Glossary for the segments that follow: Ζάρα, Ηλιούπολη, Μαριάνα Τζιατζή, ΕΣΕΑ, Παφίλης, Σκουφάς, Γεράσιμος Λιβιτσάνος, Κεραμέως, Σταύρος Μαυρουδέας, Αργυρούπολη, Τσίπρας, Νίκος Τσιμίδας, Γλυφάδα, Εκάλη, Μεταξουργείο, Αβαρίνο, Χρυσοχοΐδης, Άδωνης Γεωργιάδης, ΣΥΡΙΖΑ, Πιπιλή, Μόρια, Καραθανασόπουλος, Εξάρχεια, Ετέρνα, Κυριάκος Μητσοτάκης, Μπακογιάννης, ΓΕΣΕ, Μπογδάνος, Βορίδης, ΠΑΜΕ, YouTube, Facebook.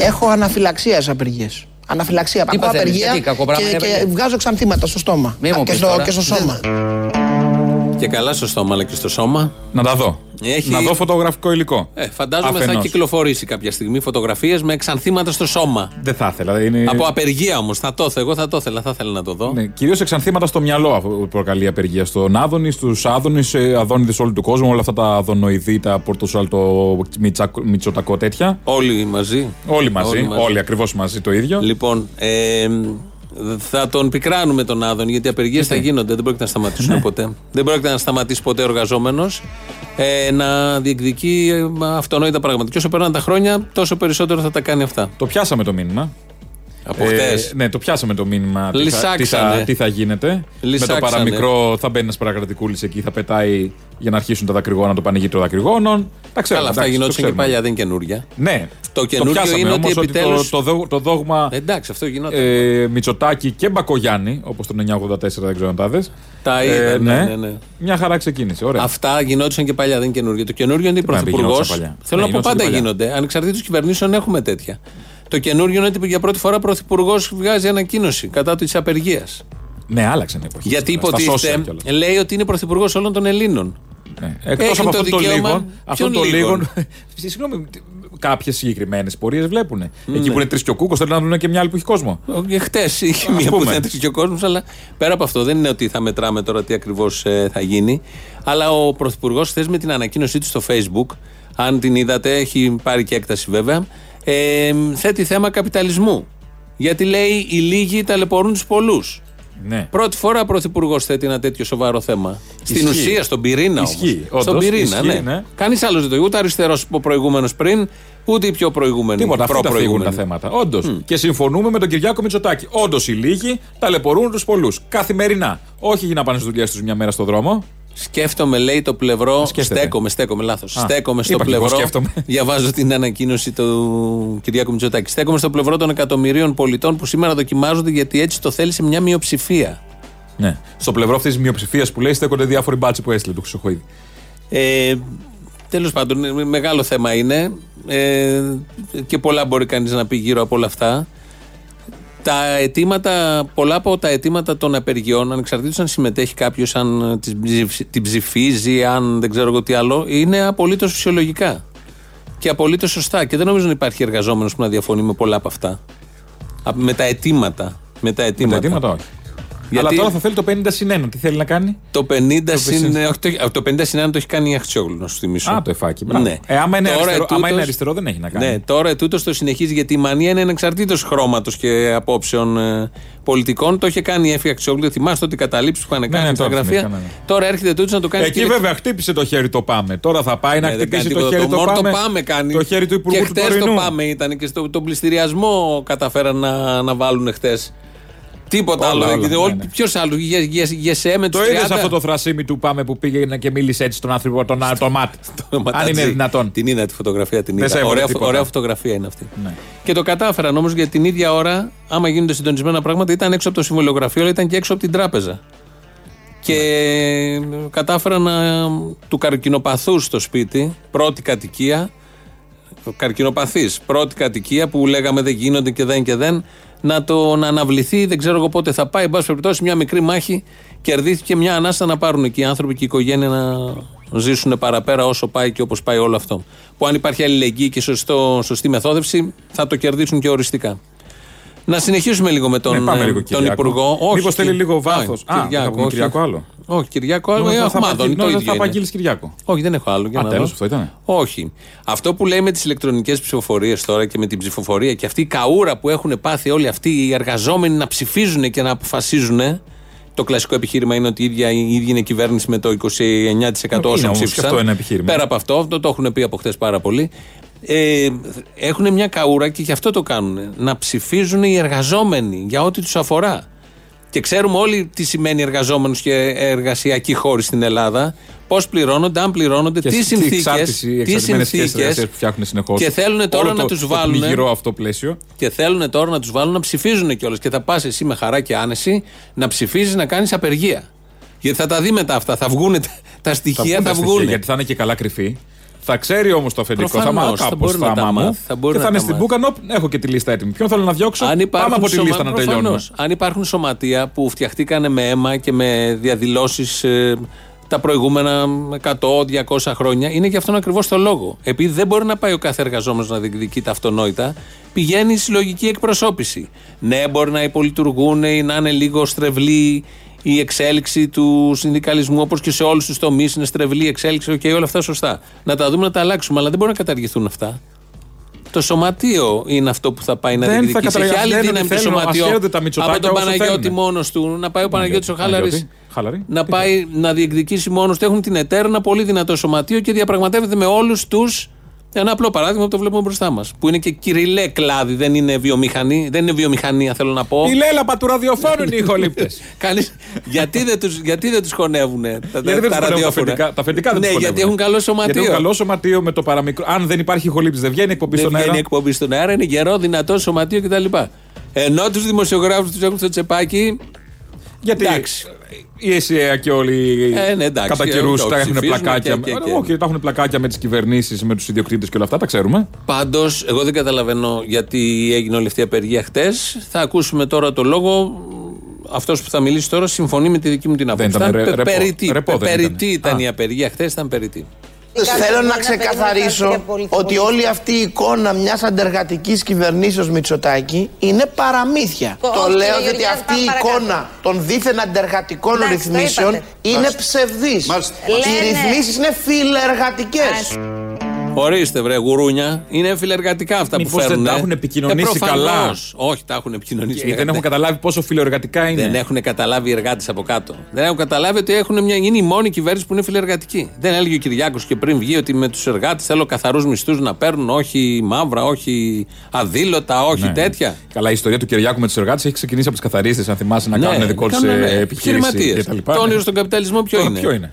Έχω αναφυλαξία στις απεργίες. Αναφυλαξία. Ακούω απεργία και βγάζω ξανθήματα στο στόμα. Και στο σώμα. Και καλά στο στόμα, αλλά και στο σώμα. Να τα δω. Να δω φωτογραφικό υλικό. Φαντάζομαι θα κυκλοφορήσει κάποια στιγμή φωτογραφίες με εξανθήματα στο σώμα. Δεν θα ήθελα. Είναι... Από απεργία όμως. Θα το ήθελα. Εγώ θα το ήθελα. Θα ήθελα να το δω. Ναι, κυρίως εξανθήματα στο μυαλό προκαλεί απεργία. Στον Άδωνη, στους Άδωνης, Αδόνιδες όλου του κόσμου. Όλα αυτά τα αδωνοειδή, τα πορτοσάλτο, Μητσοτακό τέτοια. Όλοι μαζί. Όλοι μαζί. Όλοι ακριβώς μαζί το ίδιο. Λοιπόν. Θα τον πικράνουμε τον Άδων, γιατί οι απεργίες θα γίνονται, δεν πρόκειται να σταματήσουν ποτέ. Δεν πρόκειται να σταματήσει ποτέ ο εργαζόμενος να διεκδικεί αυτονόητα πράγματα. Και όσο περνάνε τα χρόνια, τόσο περισσότερο θα τα κάνει αυτά. Το πιάσαμε το μήνυμα. Από χτες. Ναι, το πιάσαμε το μήνυμα. Τι θα γίνεται. Λυσάξανε. Με το παραμικρό θα μπαίνει ένα παρακρατικούλης εκεί, θα πετάει για να αρχίσουν τα δακρυγόνα, το πανηγύρι των δακρυγόνων. Καλά, αυτά γινόντουσαν και παλιά, δεν είναι καινούρια. Ναι, το καινούριο είναι ότι επιτέλους. Το δόγμα. Εντάξει, αυτό γινόταν. Μητσοτάκη και Μπακογιάννη, όπως το 1984, δεν ξέρω αν τα δες. Τα είδα. Ναι. Μια χαρά ξεκίνησε. Ωραία. Αυτά γινόντουσαν και παλιά, δεν είναι καινούργια. Το καινούριο είναι η πρωθυπουργός. Θέλω να πω πάντα γίνονται. Ανεξαρτήτως κυβερνήσεων έχουμε τέτοια. Το καινούριο είναι ότι για πρώτη φορά ο πρωθυπουργός βγάζει ανακοίνωση κατά της απεργίας. Ναι, άλλαξαν οι εποχές. Γιατί υποτίθεται, λέει ότι είναι πρωθυπουργός όλων των Ελλήνων. Ναι. Εκτός από αυτόν τον λίγο. Συγγνώμη, κάποιες συγκεκριμένες πορείες βλέπουν. Ναι. Εκεί που είναι τρεις και ο Κούκος, θέλουν να δουν και μια άλλη που έχει κόσμο. Χτες είχε μια που ήταν τρεις και ο κόσμος, αλλά πέρα από αυτό δεν είναι ότι θα μετράμε τώρα τι ακριβώς θα γίνει. Αλλά ο πρωθυπουργός χθες με την ανακοίνωσή του στο Facebook, αν την είδατε, έχει πάρει και έκταση βέβαια. Θέτει θέμα καπιταλισμού. Γιατί λέει οι λίγοι ταλαιπωρούν τους πολλούς. Ναι. Πρώτη φορά ο πρωθυπουργός θέτει ένα τέτοιο σοβαρό θέμα. Ισχύει. Στην ουσία, στον πυρήνα όμως. Στον πυρήνα, ισχύει, ναι. Κανείς άλλος δεν το. Ούτε αριστερός ο προηγούμενος πριν, ούτε οι πιο προηγούμενοι. Τίποτα, αυτά θα φύγουν τα θέματα. Όντως. Και συμφωνούμε με τον Κυριάκο Μητσοτάκη. Όντως οι λίγοι ταλαιπωρούν τους πολλούς. Καθημερινά. Όχι για να πάνε στις δουλειές τους μια μέρα στον δρόμο. Σκέφτομαι, λέει, το πλευρό. Στέκομαι, λάθος. Στέκομαι στο πλευρό. Διαβάζω την ανακοίνωση του Κυριάκου Μητσοτάκη. Στέκομαι στο πλευρό των εκατομμυρίων πολιτών που σήμερα δοκιμάζονται γιατί έτσι το θέλησε μια μειοψηφία. Ναι. Στο πλευρό αυτής της μειοψηφίας που λέει στέκονται διάφοροι μπάτσοι που έστειλε του Χρυσοχοΐδη. Τέλος πάντων, μεγάλο θέμα είναι. Και πολλά μπορεί κανείς να πει γύρω από όλα αυτά. Πολλά από τα αιτήματα των απεργιών, ανεξαρτήτως αν συμμετέχει κάποιος, αν την ψηφίζει, αν δεν ξέρω εγώ τι άλλο, είναι απολύτως φυσιολογικά και απολύτως σωστά. Και δεν νομίζω να υπάρχει εργαζόμενος που να διαφωνεί με πολλά από αυτά. Με τα αιτήματα όχι. Γιατί... Αλλά τώρα θα θέλει το 50-1. Τι θέλει να κάνει? Το 50-1 το έχει κάνει η Αχτσιόγλου, να σου θυμίσω. Το εφάκι. Ναι. Άμα είναι αριστερό, δεν έχει να κάνει. Ναι, τώρα ετούτος το συνεχίζει γιατί η μανία είναι ανεξαρτήτως χρώματος και απόψεων πολιτικών. Το είχε κάνει η Εφη Αχτσιόγλου. Θυμάστε ότι οι καταλήψεις που είχαν κάνει στην γραφεία. Τώρα έρχεται τούτος να το κάνει. Εκεί βέβαια χτύπησε το χέρι το πάμε. Τώρα θα πάει να χτυπήσει το χέρι το πάμε. Το χέρι του Υπουργού του Τωρινού. Και χτες το πάμε ήταν και στον πληστηριασμό καταφέραν να βάλουν χτες. Τίποτα άλλο. Ποιος άλλο. Γεσέ με τους 30. Το είδες αυτό το θρασίμι του Πάμε που πήγαινε και μίλησε έτσι στον άνθρωπο, τον Ματ. Αν είναι δυνατόν. Την είδα τη φωτογραφία. Ωραία φωτογραφία είναι αυτή. Ναι. Και το κατάφεραν όμως για την ίδια ώρα, άμα γίνονται συντονισμένα πράγματα, ήταν έξω από το συμβολιογραφείο, αλλά ήταν και έξω από την τράπεζα. Και κατάφεραν του καρκινοπαθού στο σπίτι, πρώτη κατοικία. Καρκινοπαθής, πρώτη κατοικία που λέγαμε δεν γίνονται και δεν. Να αναβληθεί, δεν ξέρω εγώ πότε θα πάει. Εν πάση περιπτώσει, μια μικρή μάχη κερδίθηκε, μια ανάσα να πάρουν εκεί οι άνθρωποι και η οικογένεια να ζήσουν παραπέρα όσο πάει και όπως πάει όλο αυτό. Που αν υπάρχει αλληλεγγύη και σωστή μεθόδευση, θα το κερδίσουν και οριστικά. Να συνεχίσουμε λίγο με τον Υπουργό. Μήπως θέλει λίγο βάθος. Κυριάκο άλλο. Όχι, Κυριάκο άλλο. Θα απαγγείλεις Κυριάκο. Όχι, δεν έχω άλλο. Τέλος, αυτό ήταν. Όχι. Αυτό που λέει με τις ηλεκτρονικές ψηφοφορίες τώρα και με την ψηφοφορία και αυτή η καούρα που έχουν πάθει όλοι αυτοί οι εργαζόμενοι να ψηφίζουν και να αποφασίζουν. Το κλασικό επιχείρημα είναι ότι η ίδια είναι κυβέρνηση με το 29% όσων ψήφισαν. Πέρα από αυτό το έχουν πει από χτες πάρα πολύ. Έχουν μια καούρα και γι' αυτό το κάνουν. Να ψηφίζουν οι εργαζόμενοι για ό,τι τους αφορά. Και ξέρουμε όλοι τι σημαίνει εργαζόμενος και εργασιακοί χώροι στην Ελλάδα, πώς πληρώνονται, αν πληρώνονται, τι συνθήκες. Τι συνθήκες που φτιάχνουν συνεχώς. Και θέλουν τώρα να τους βάλουν. Και θέλουν τώρα να τους βάλουν να ψηφίζουν κιόλας. Και θα πας εσύ με χαρά και άνεση να ψηφίζεις, να κάνεις απεργία. Γιατί θα τα δει μετά αυτά. Θα βγουν τα στοιχεία. Γιατί θα είναι και καλά κρυφή. Θα ξέρει όμως το αφεντικό. Προφανώς, θα μάθει τα μάμου και θα είναι στην Μπούκανο. Έχω και τη λίστα έτοιμη. Ποιον θέλω να διώξω, πάμε από τη λίστα να τελειώνουμε. Αν υπάρχουν σωματεία που φτιαχτήκανε με αίμα και με διαδηλώσεις τα προηγούμενα 100-200 χρόνια, είναι γι' αυτόν ακριβώς το λόγο. Επειδή δεν μπορεί να πάει ο κάθε εργαζόμενος να διεκδικεί τα αυτονόητα, πηγαίνει η συλλογική εκπροσώπηση. Ναι, μπορεί να υπολειτουργούν ή να είναι λίγο στρεβλή η εξέλιξη του συνδικαλισμού, όπως και σε όλους τους τομείς είναι στρεβλή η εξέλιξη, και όλα αυτά σωστά. Να τα δούμε, να τα αλλάξουμε, αλλά δεν μπορούν να καταργηθούν αυτά. Το σωματείο είναι αυτό που θα πάει να διεκδικήσει. Έχει άλλη δύναμη το σωματείο από τον Παναγιώτη μόνος του. Να πάει ο Παναγιώτης ο Χάλαρης να πάει να διεκδικήσει μόνος του. Έχουν την Ετέρνα, πολύ δυνατό σωματείο, και διαπραγματεύεται με όλους τους. Ένα απλό παράδειγμα που το βλέπουμε μπροστά μας. Που είναι και κυριλέ κλάδι, δεν είναι βιομηχανία, θέλω να πω. Η λέλαπα του ραδιοφώνου είναι οι ηχολήπτες. Γιατί δεν τους χωνεύουν τα ραδιόφωνα. Τα αφεντικά δεν τους χωνεύουν. Ναι, γιατί έχουν καλό σωματείο. Γιατί έχουν καλό σωματείο με το παραμικρό. Αν δεν υπάρχει ηχολήπτης, δεν βγαίνει εκπομπή στον αέρα. Δεν βγαίνει εκπομπή στον αέρα, είναι γερό, δυνατό σωματείο κτλ. Ενώ τους δημοσιογράφους τους έχουν στο τσεπάκι. Γιατί η ΕΣΕΑ και όλοι κατά καιρούς τα έχουν πλακάκια. Όχι, τα έχουν πλακάκια με τις κυβερνήσεις, με τους ιδιοκτήτες και όλα αυτά, τα ξέρουμε. Πάντως, εγώ δεν καταλαβαίνω γιατί έγινε όλη αυτή η απεργία χτες. Θα ακούσουμε τώρα το λόγο. Αυτός που θα μιλήσει τώρα συμφωνεί με τη δική μου την άποψη. Περιττή ήταν η απεργία χτες, ήταν περιττή. Θέλω να ξεκαθαρίσω ότι όλη αυτή η εικόνα μιας αντεργατικής κυβερνήσεως Μητσοτάκη είναι παραμύθια. Το λέω γιατί αυτή η εικόνα των δίθεν αντεργατικών ρυθμίσεων είναι ψευδής. Οι ρυθμίσεις είναι φιλεργατικές. Ορίστε βρε γουρούνια, είναι φιλεργατικά αυτά. Μήπως που φέρνουν. Δεν τα έχουν επικοινωνήσει καλά. Όχι, τα έχουν επικοινωνήσει καλά. Δεν έχουν καταλάβει πόσο φιλεργατικά είναι. Δεν έχουν καταλάβει οι εργάτες από κάτω. Δεν έχουν καταλάβει ότι είναι η μόνη κυβέρνηση που είναι φιλεργατική. Δεν έλεγε ο Κυριάκος και πριν βγει ότι με τους εργάτες θέλω καθαρούς μισθούς να παίρνουν, όχι μαύρα, όχι αδήλωτα, όχι τέτοια. Καλά, η ιστορία του Κυριάκου με τους εργάτες έχει ξεκινήσει από τις καθαρίστες, αν θυμάσαι, να κάνουν δικό τους επιχειρηματίες. Το όνειρο στον καπιταλισμό ποιο είναι?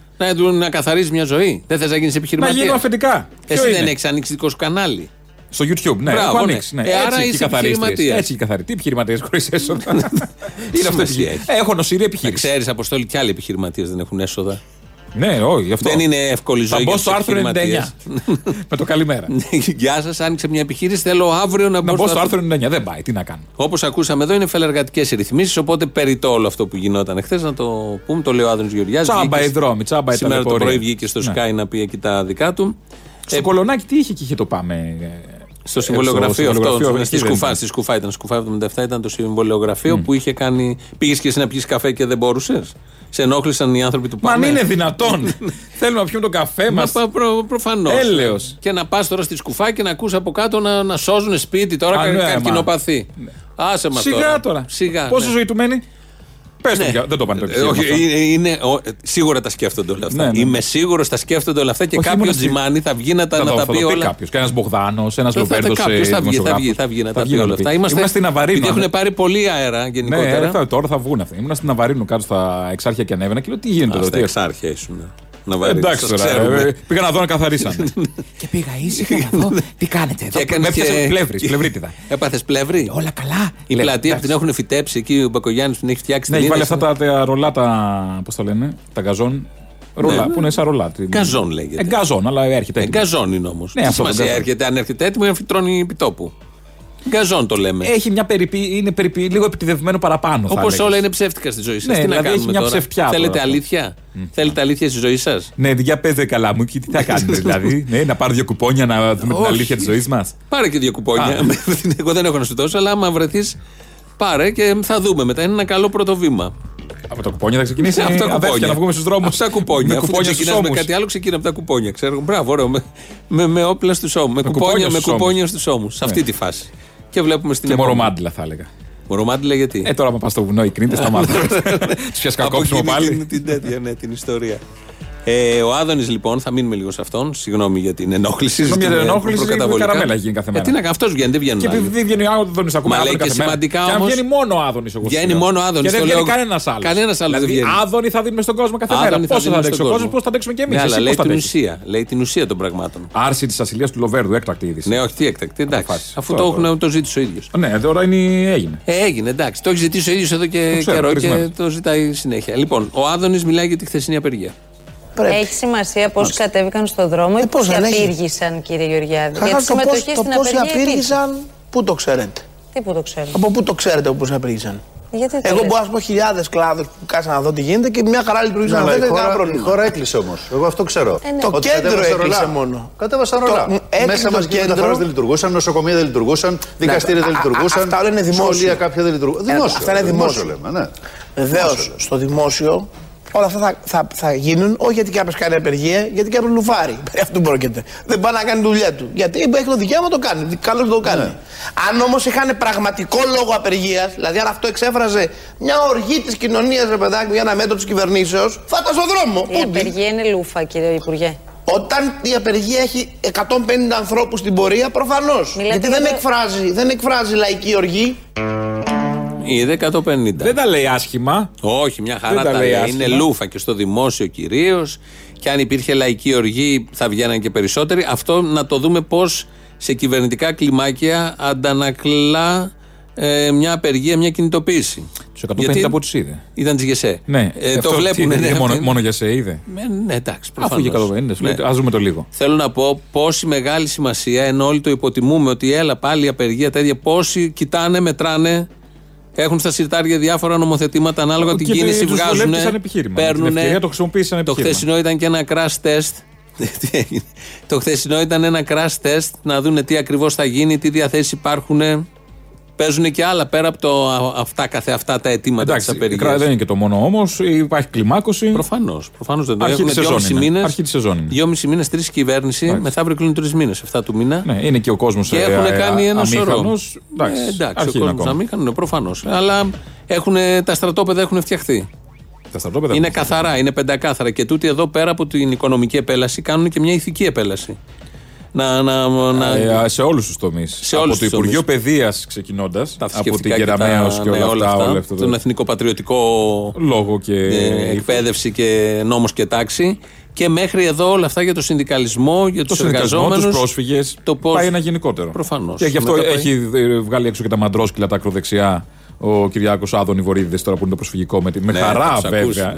Να καθαρίζει μια ζωή. Δεν θες να γίνεις επιχειρηματία? Να γίνω αφεντικά. Εσύ δεν έχεις ανοίξει δικό σου κανάλι. Στο YouTube, ναι. Μπράβο, έχω ανοίξει. Ναι. Άρα είσαι επιχειρηματίας. Έτσι και καθαρίστες. Τι επιχειρηματίες χωρίς έσοδα? Είναι αυτό. Έχω νοσηρή επιχείρηση. Να ξέρεις, Αποστόλη, κι άλλοι επιχειρηματίες δεν έχουν έσοδα. Ναι, όχι, αυτό. Δεν είναι εύκολη ζωή. Θα μπω στο άρθρο 99. Με το καλημέρα. Γεια σας, άνοιξε μια επιχείρηση. Θέλω αύριο να μπω στο άρθρο 99. Δεν πάει, τι να κάνω. Όπως ακούσαμε εδώ, είναι φελεργατικές ρυθμίσεις. Οπότε περιττό όλο αυτό που γινόταν χθες, να το πούμε. Το λέει ο Άδωνης Γεωργιάδης. Τσάμπα οι δρόμοι, τσάμπα η τηλεόραση. Σήμερα το πρωί βγήκε στο Sky να πει εκεί τα δικά του. Στο Κολονάκι τι είχε και είχε το πάμε. Στο συμβολιογραφείο αυτό. Στη Σκουφά ήταν. Σκουφά 77 ήταν το συμβολιογραφείο που είχε κάνει. Πήγες και εσύ να πιεις καφέ και δεν μπορούσες. Σε ενόχλησαν οι άνθρωποι του ΠΑΜΕ. Μα είναι δυνατόν. Θέλουμε να πιούμε τον καφέ μας. Μα προφανώς. Έλεος. Και να πας τώρα στη Σκουφά και να ακούς από κάτω να σώζουν σπίτι τώρα καρκινοπαθή. Ναι. Άσε μας τώρα. Σιγά τώρα. Σιγά, πόσο ζωή του μένει. Πες ναι. Δεν το πάνε το επιχείρημα. Σίγουρα τα σκέφτονται όλα αυτά. Ναι, ναι. Είμαι σίγουρος τα σκέφτονται όλα αυτά και κάποιο τζιμάνι θα βγει να τα πει όλα. Κάποιο. Ένας Μπογδάνος, ένας Λοβέρντος. Κάποιο θα βγει να τα πει όλα αυτά. Είμαστε στην Αβαρίνο. Γιατί έχουν πάρει πολύ αέρα γενικότερα. Ναι, τώρα θα βγουν αυτοί. Ήμουν στην Αβαρίνο κάτω στα Εξάρχεια και ανέβαινα και λέω τι γίνεται εδώ. Στα Εξάρχεια ήσουν. Εντάξει τώρα. Πήγα να δω να καθαρίσανε. Και πήγα ήσυχα να δω τι κάνετε εδώ. Με έπιασε πλευρίτιδα. Έπαθε πλεύρη. Όλα καλά. Η πλατεία που την έχουν φυτέψει εκεί, ο Μπακογιάννης την έχει φτιάξει. Ναι, έχει βάλει αυτά τα ρολά, πώς τα λένε, τα γκαζόν. Ρολά, που είναι σαν ρολά. Γκαζόν λέγεται. Γκαζόν, αλλά έρχεται έτοιμο. Γκαζόν είναι όμως. Αν έρχεται έτοιμο, εμφυτρώνει επί τόπου. Γκαζόν το λέμε. Έχει μια λίγο επιτυδευμένο παραπάνω. Όπως όλα είναι ψεύτικα στη ζωή σας. Τι να κάνουμε τώρα. Θέλετε αλήθεια. Θέλετε αλήθεια στη ζωή σας. Ναι, για παίζε καλά μου και τι θα κάνετε δηλαδή. Ναι, να πάρω δύο κουπόνια να δούμε την αλήθεια της ζωής μας. Πάρε και δύο κουπόνια. Εγώ δεν έχω να σου δώσω, αλλά άμα βρεθείς, πάρε και θα δούμε μετά. Είναι ένα καλό πρώτο βήμα. Από τα κουπόνια θα ξεκινήσει. Να βγούμε στους δρόμους. Τα κουπόνια. Αφού ξεκινάμε με κάτι άλλο, ξεκινάμε από τα κουπόνια. Ξέρω. Μπράβο, ωραίο. Με όπλα στους ώμους. Με κουπόνια στους ώμους. Σε αυτή τη φάση. Και βλέπουμε στην επόμενη. Και μωρομάντιλα θα έλεγα. Μωρομάντιλα γιατί? Τώρα άμα πας στο βουνό οι Κρήτες θα μάθουν. Τους πιας κακόψιμο πάλι. Από την τέτοια, ναι, την ιστορία. Ο Άδωνης λοιπόν, θα μείνουμε λίγο σε αυτόν. Συγγνώμη για την ενόχληση. Συγγνώμη για την ενόχληση. Καραμέλα γίνει κάθε μέρα. Τι να κάνει, αυτός βγαίνει, δεν βγαίνουν. Και επειδή βγαίνει ο Άδωνης ακόμα. Μα λέει και σημαντικά όμως. Και βγαίνει μόνο ο Άδωνης. Βγαίνει μόνο ο Άδωνης. Και δεν βγαίνει κανένας άλλος. Κανένας άλλος δεν βγαίνει. Άδωνη θα δίνουμε στον κόσμο κάθε μέρα. Πώς θα αντέξει ο κόσμος, πώς θα αντέξουμε κι εμείς. Αλλά λέει την ουσία των πραγμάτων. Άρση της ασυλίας του Λοβέρδου, έκτακτη είδηση. Ναι, όχι τι έκτακτη, εντάξει. Αφού το ζήτησε ο ίδιος. Ναι, τώρα έγινε. Έγινε, εντάξει. Το έχει ζητήσει ο ίδιος εδώ και καιρό και το ζητάει συνέχεια. Λοιπόν, ο Άδωνης μιλάει για τη χθεσινή απεργία. Πρέπει. Έχει σημασία πώς κατέβηκαν στον δρόμο ή πώς απήργησαν, κύριε Γεωργιάδη. Για τη συμμετοχή στην απεργία. Πώς απήργησαν, πού το ξέρετε. Τι πού το ξέρετε. Από πού το ξέρετε πώς απήργησαν. Εγώ μπορώ να πω χιλιάδες κλάδους που κάτσαν να δω τι γίνεται και μια χαρά λειτουργήσαν. Δεν ήταν πρόβλημα. Η χώρα έκλεισε όμως. Εγώ αυτό ξέρω. Το κέντρο έκλεισε μόνο. Κατέβασαν όλα. Μέσα μας και μεταφορές δεν λειτουργούσαν, νοσοκομεία δεν λειτουργούσαν, δικαστήρια δεν λειτουργούσαν. Αυτά όλα είναι δημόσια. Αυτά είναι δημόσια. Βεβαίως στο δημόσιο. Όλα αυτά θα γίνουν, όχι γιατί κάποιος κάνει απεργία, γιατί κάποιος λουφάρει. Περί αυτού πρόκειται. Δεν πάει να κάνει τη δουλειά του. Γιατί έχει το δικαίωμα το κάνει. Καλώς το κάνει. Ναι. Αν όμως είχαν πραγματικό λόγο απεργίας, δηλαδή αν αυτό εξέφραζε μια οργή της κοινωνίας, ρε παιδάκι, για ένα μέτρο της κυβερνήσεως, θα ήταν στον δρόμο. Η απεργία είναι λούφα, κύριε Υπουργέ. Όταν η απεργία έχει 150 ανθρώπους στην πορεία, προφανώς. Γιατί δεν εκφράζει λαϊκή οργή. Η 150. Δεν τα λέει άσχημα. Όχι, μια χαρά τα λέει. Είναι λούφα και στο δημόσιο κυρίως. Και αν υπήρχε λαϊκή οργή, θα βγαίναν και περισσότεροι. Αυτό να το δούμε πώς σε κυβερνητικά κλιμάκια αντανακλά μια απεργία, μια κινητοποίηση. Του 150 από τους είδε. Ήταν της ΓΕΣΕ. Ναι, το βλέπουν. Ναι, μόνο ΓΕΣΕ είδε. Ναι, εντάξει. Αφού είχε 150, ναι. Ας δούμε το λίγο. Θέλω να πω πόση μεγάλη σημασία, ενώ όλοι το υποτιμούμε ότι έλα πάλι η απεργία τέτοια, πόσοι κοιτάνε, μετράνε. Έχουν στα συρτάρια διάφορα νομοθετήματα ανάλογα την κίνηση, βγάζουν. Παίρνουν. Το χθεσινό ήταν και ένα crash test. Το χθεσινό ήταν ένα crash test να δουν τι ακριβώς θα γίνει, τι διαθέσεις υπάρχουν. Παίζουν και άλλα πέρα από αυτά καθεαυτά τα αιτήματα της απεργίας. Δεν είναι και το μόνο όμως. Υπάρχει κλιμάκωση. Προφανώς δεν το έχουμε. Αρχή τη σεζόν. 2,5 μήνες, 3 κυβέρνηση. Μεθαύριο κλείνουν 3 μήνες, 7 του μήνα. Ναι, είναι και ο κόσμος και έχουν κάνει ένα σωρό. Εντάξει, ο κόσμος αμήχανος, προφανώς. Αλλά τα στρατόπεδα έχουν φτιαχθεί. Είναι καθαρά, είναι πεντακάθαρα. Και τούτοι εδώ πέρα από την οικονομική επέλαση κάνουν και μια ηθική επέλαση. Σε όλους τους τομείς. Από το Υπουργείο Παιδείας ξεκινώντας, από την Κεραμέως και όλα αυτά. Τον εθνικοπατριωτικό λόγο και εκπαίδευση και νόμος και τάξη. Και μέχρι εδώ όλα αυτά για το συνδικαλισμό, για τους εργαζόμενους. Τους πρόσφυγες. Πάει ένα γενικότερο. Προφανώς. Και γι' αυτό έχει βγάλει έξω και τα μαντρόσκυλα τα ακροδεξιά. Ο Κυριάκος Άδωνη Βορίδης, τώρα που είναι το προσφυγικό, με χαρά βέβαια.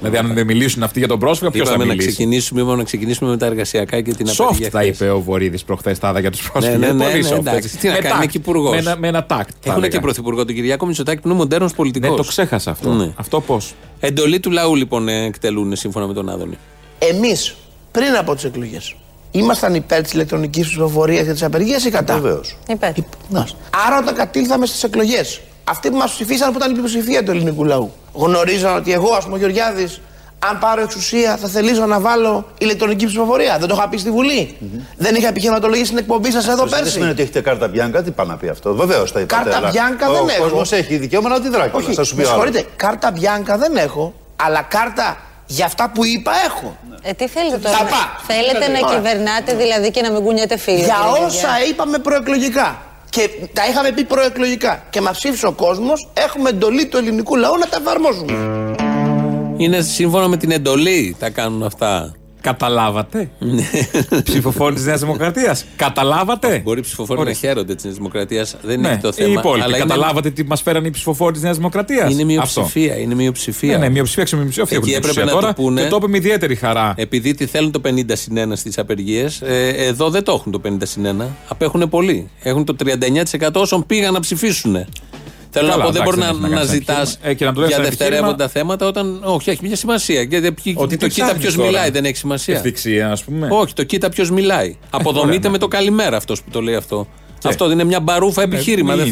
Δηλαδή, αν δεν μιλήσουν αυτοί για τον πρόσφυγα, ποιος θα μιλήσει. Είπαμε να ξεκινήσουμε με τα εργασιακά και την απεργία. Σόφτα, είπε ο Βορίδης προχθές, τάδα για τους πρόσφυγες. Ναι, τι να κάνει, είναι και υπουργός. Με ένα τάκτ. Έχουν και πρωθυπουργό τον Κυριάκο Μητσοτάκη που είναι μοντέρνος πολιτικός. Ναι, το ξέχασα αυτό. Αυτό πώς. Εντολή του λαού λοιπόν εκτελούν σύμφωνα με τον Άδωνη. Εμείς πριν από τις εκλογές. Ήμασταν υπέρ της ηλεκτρονικής ψηφοφορίας και της απεργίας ή κατά. Βεβαίως. Άρα όταν κατήλθαμε στις εκλογές. Αυτοί που μας ψηφίσαν που ήταν η πλειοψηφία του ελληνικού λαού. Γνωρίζαν ότι εγώ, ας πούμε, Γεωργιάδης, αν πάρω εξουσία, θα θελήσω να βάλω ηλεκτρονική ψηφοφορία. Δεν το είχα πει στη Βουλή. Δεν είχα επιχειρηματολογήσει στην εκπομπή σας εδώ πέρσι. Δεν σημαίνει ότι έχετε κάρτα μπιάνκα, τι πάει να πει αυτό. Βεβαίως τα είπατε. Κάρτα μπιάνκα δεν έχω. Ο κόσμος έχει δικαίωμα να αντιδράει. Με συγχωρείτε, κάρτα μπιάνκα δεν έχω, αλλά κάρτα. Για αυτά που είπα, έχω. Τι θέλετε τώρα. Θέλετε να κυβερνάτε δηλαδή και να μην κουνιέται φίλοι. Για όσα είπαμε προεκλογικά. Και τα είχαμε πει προεκλογικά. Και μας ψήφισε ο κόσμος, έχουμε εντολή του ελληνικού λαού να τα εφαρμόζουμε. Είναι σύμφωνα με την εντολή τα κάνουν αυτά. Καταλάβατε. Ψηφοφόροι της Νέας Δημοκρατίας. Καταλάβατε. Μπορεί οι ψηφοφόροι να χαίρονται της Νέας Δημοκρατίας. Δεν είναι το θέμα. Αλλά καταλάβατε τι μας φέραν οι ψηφοφόροι της Νέας Δημοκρατίας. Είναι μειοψηφία. Ναι, μειοψηφία ξεμειοψηφία. Εκεί έπρεπε να το πούνε. Και το είπε με ιδιαίτερη χαρά. Επειδή τι θέλουν το 50-1 στις απεργίες, εδώ δεν το έχουν το 50-1. Απέχουν πολύ. Έχουν το 39% όσων πήγαν να ψηφίσουν. Θέλω να πω, δεν μπορεί να ζητάς για δευτερεύοντα θέματα όταν. Όχι, έχει μια σημασία. Γιατί το κοίτα ποιος μιλάει δεν έχει σημασία. Ευδειξία, ας πούμε. Όχι, το κοίτα ποιος μιλάει. Αποδομείται με το καλημέρα αυτός που το λέει αυτό. Αυτό είναι μια μπαρούφα επιχείρημα. Δεν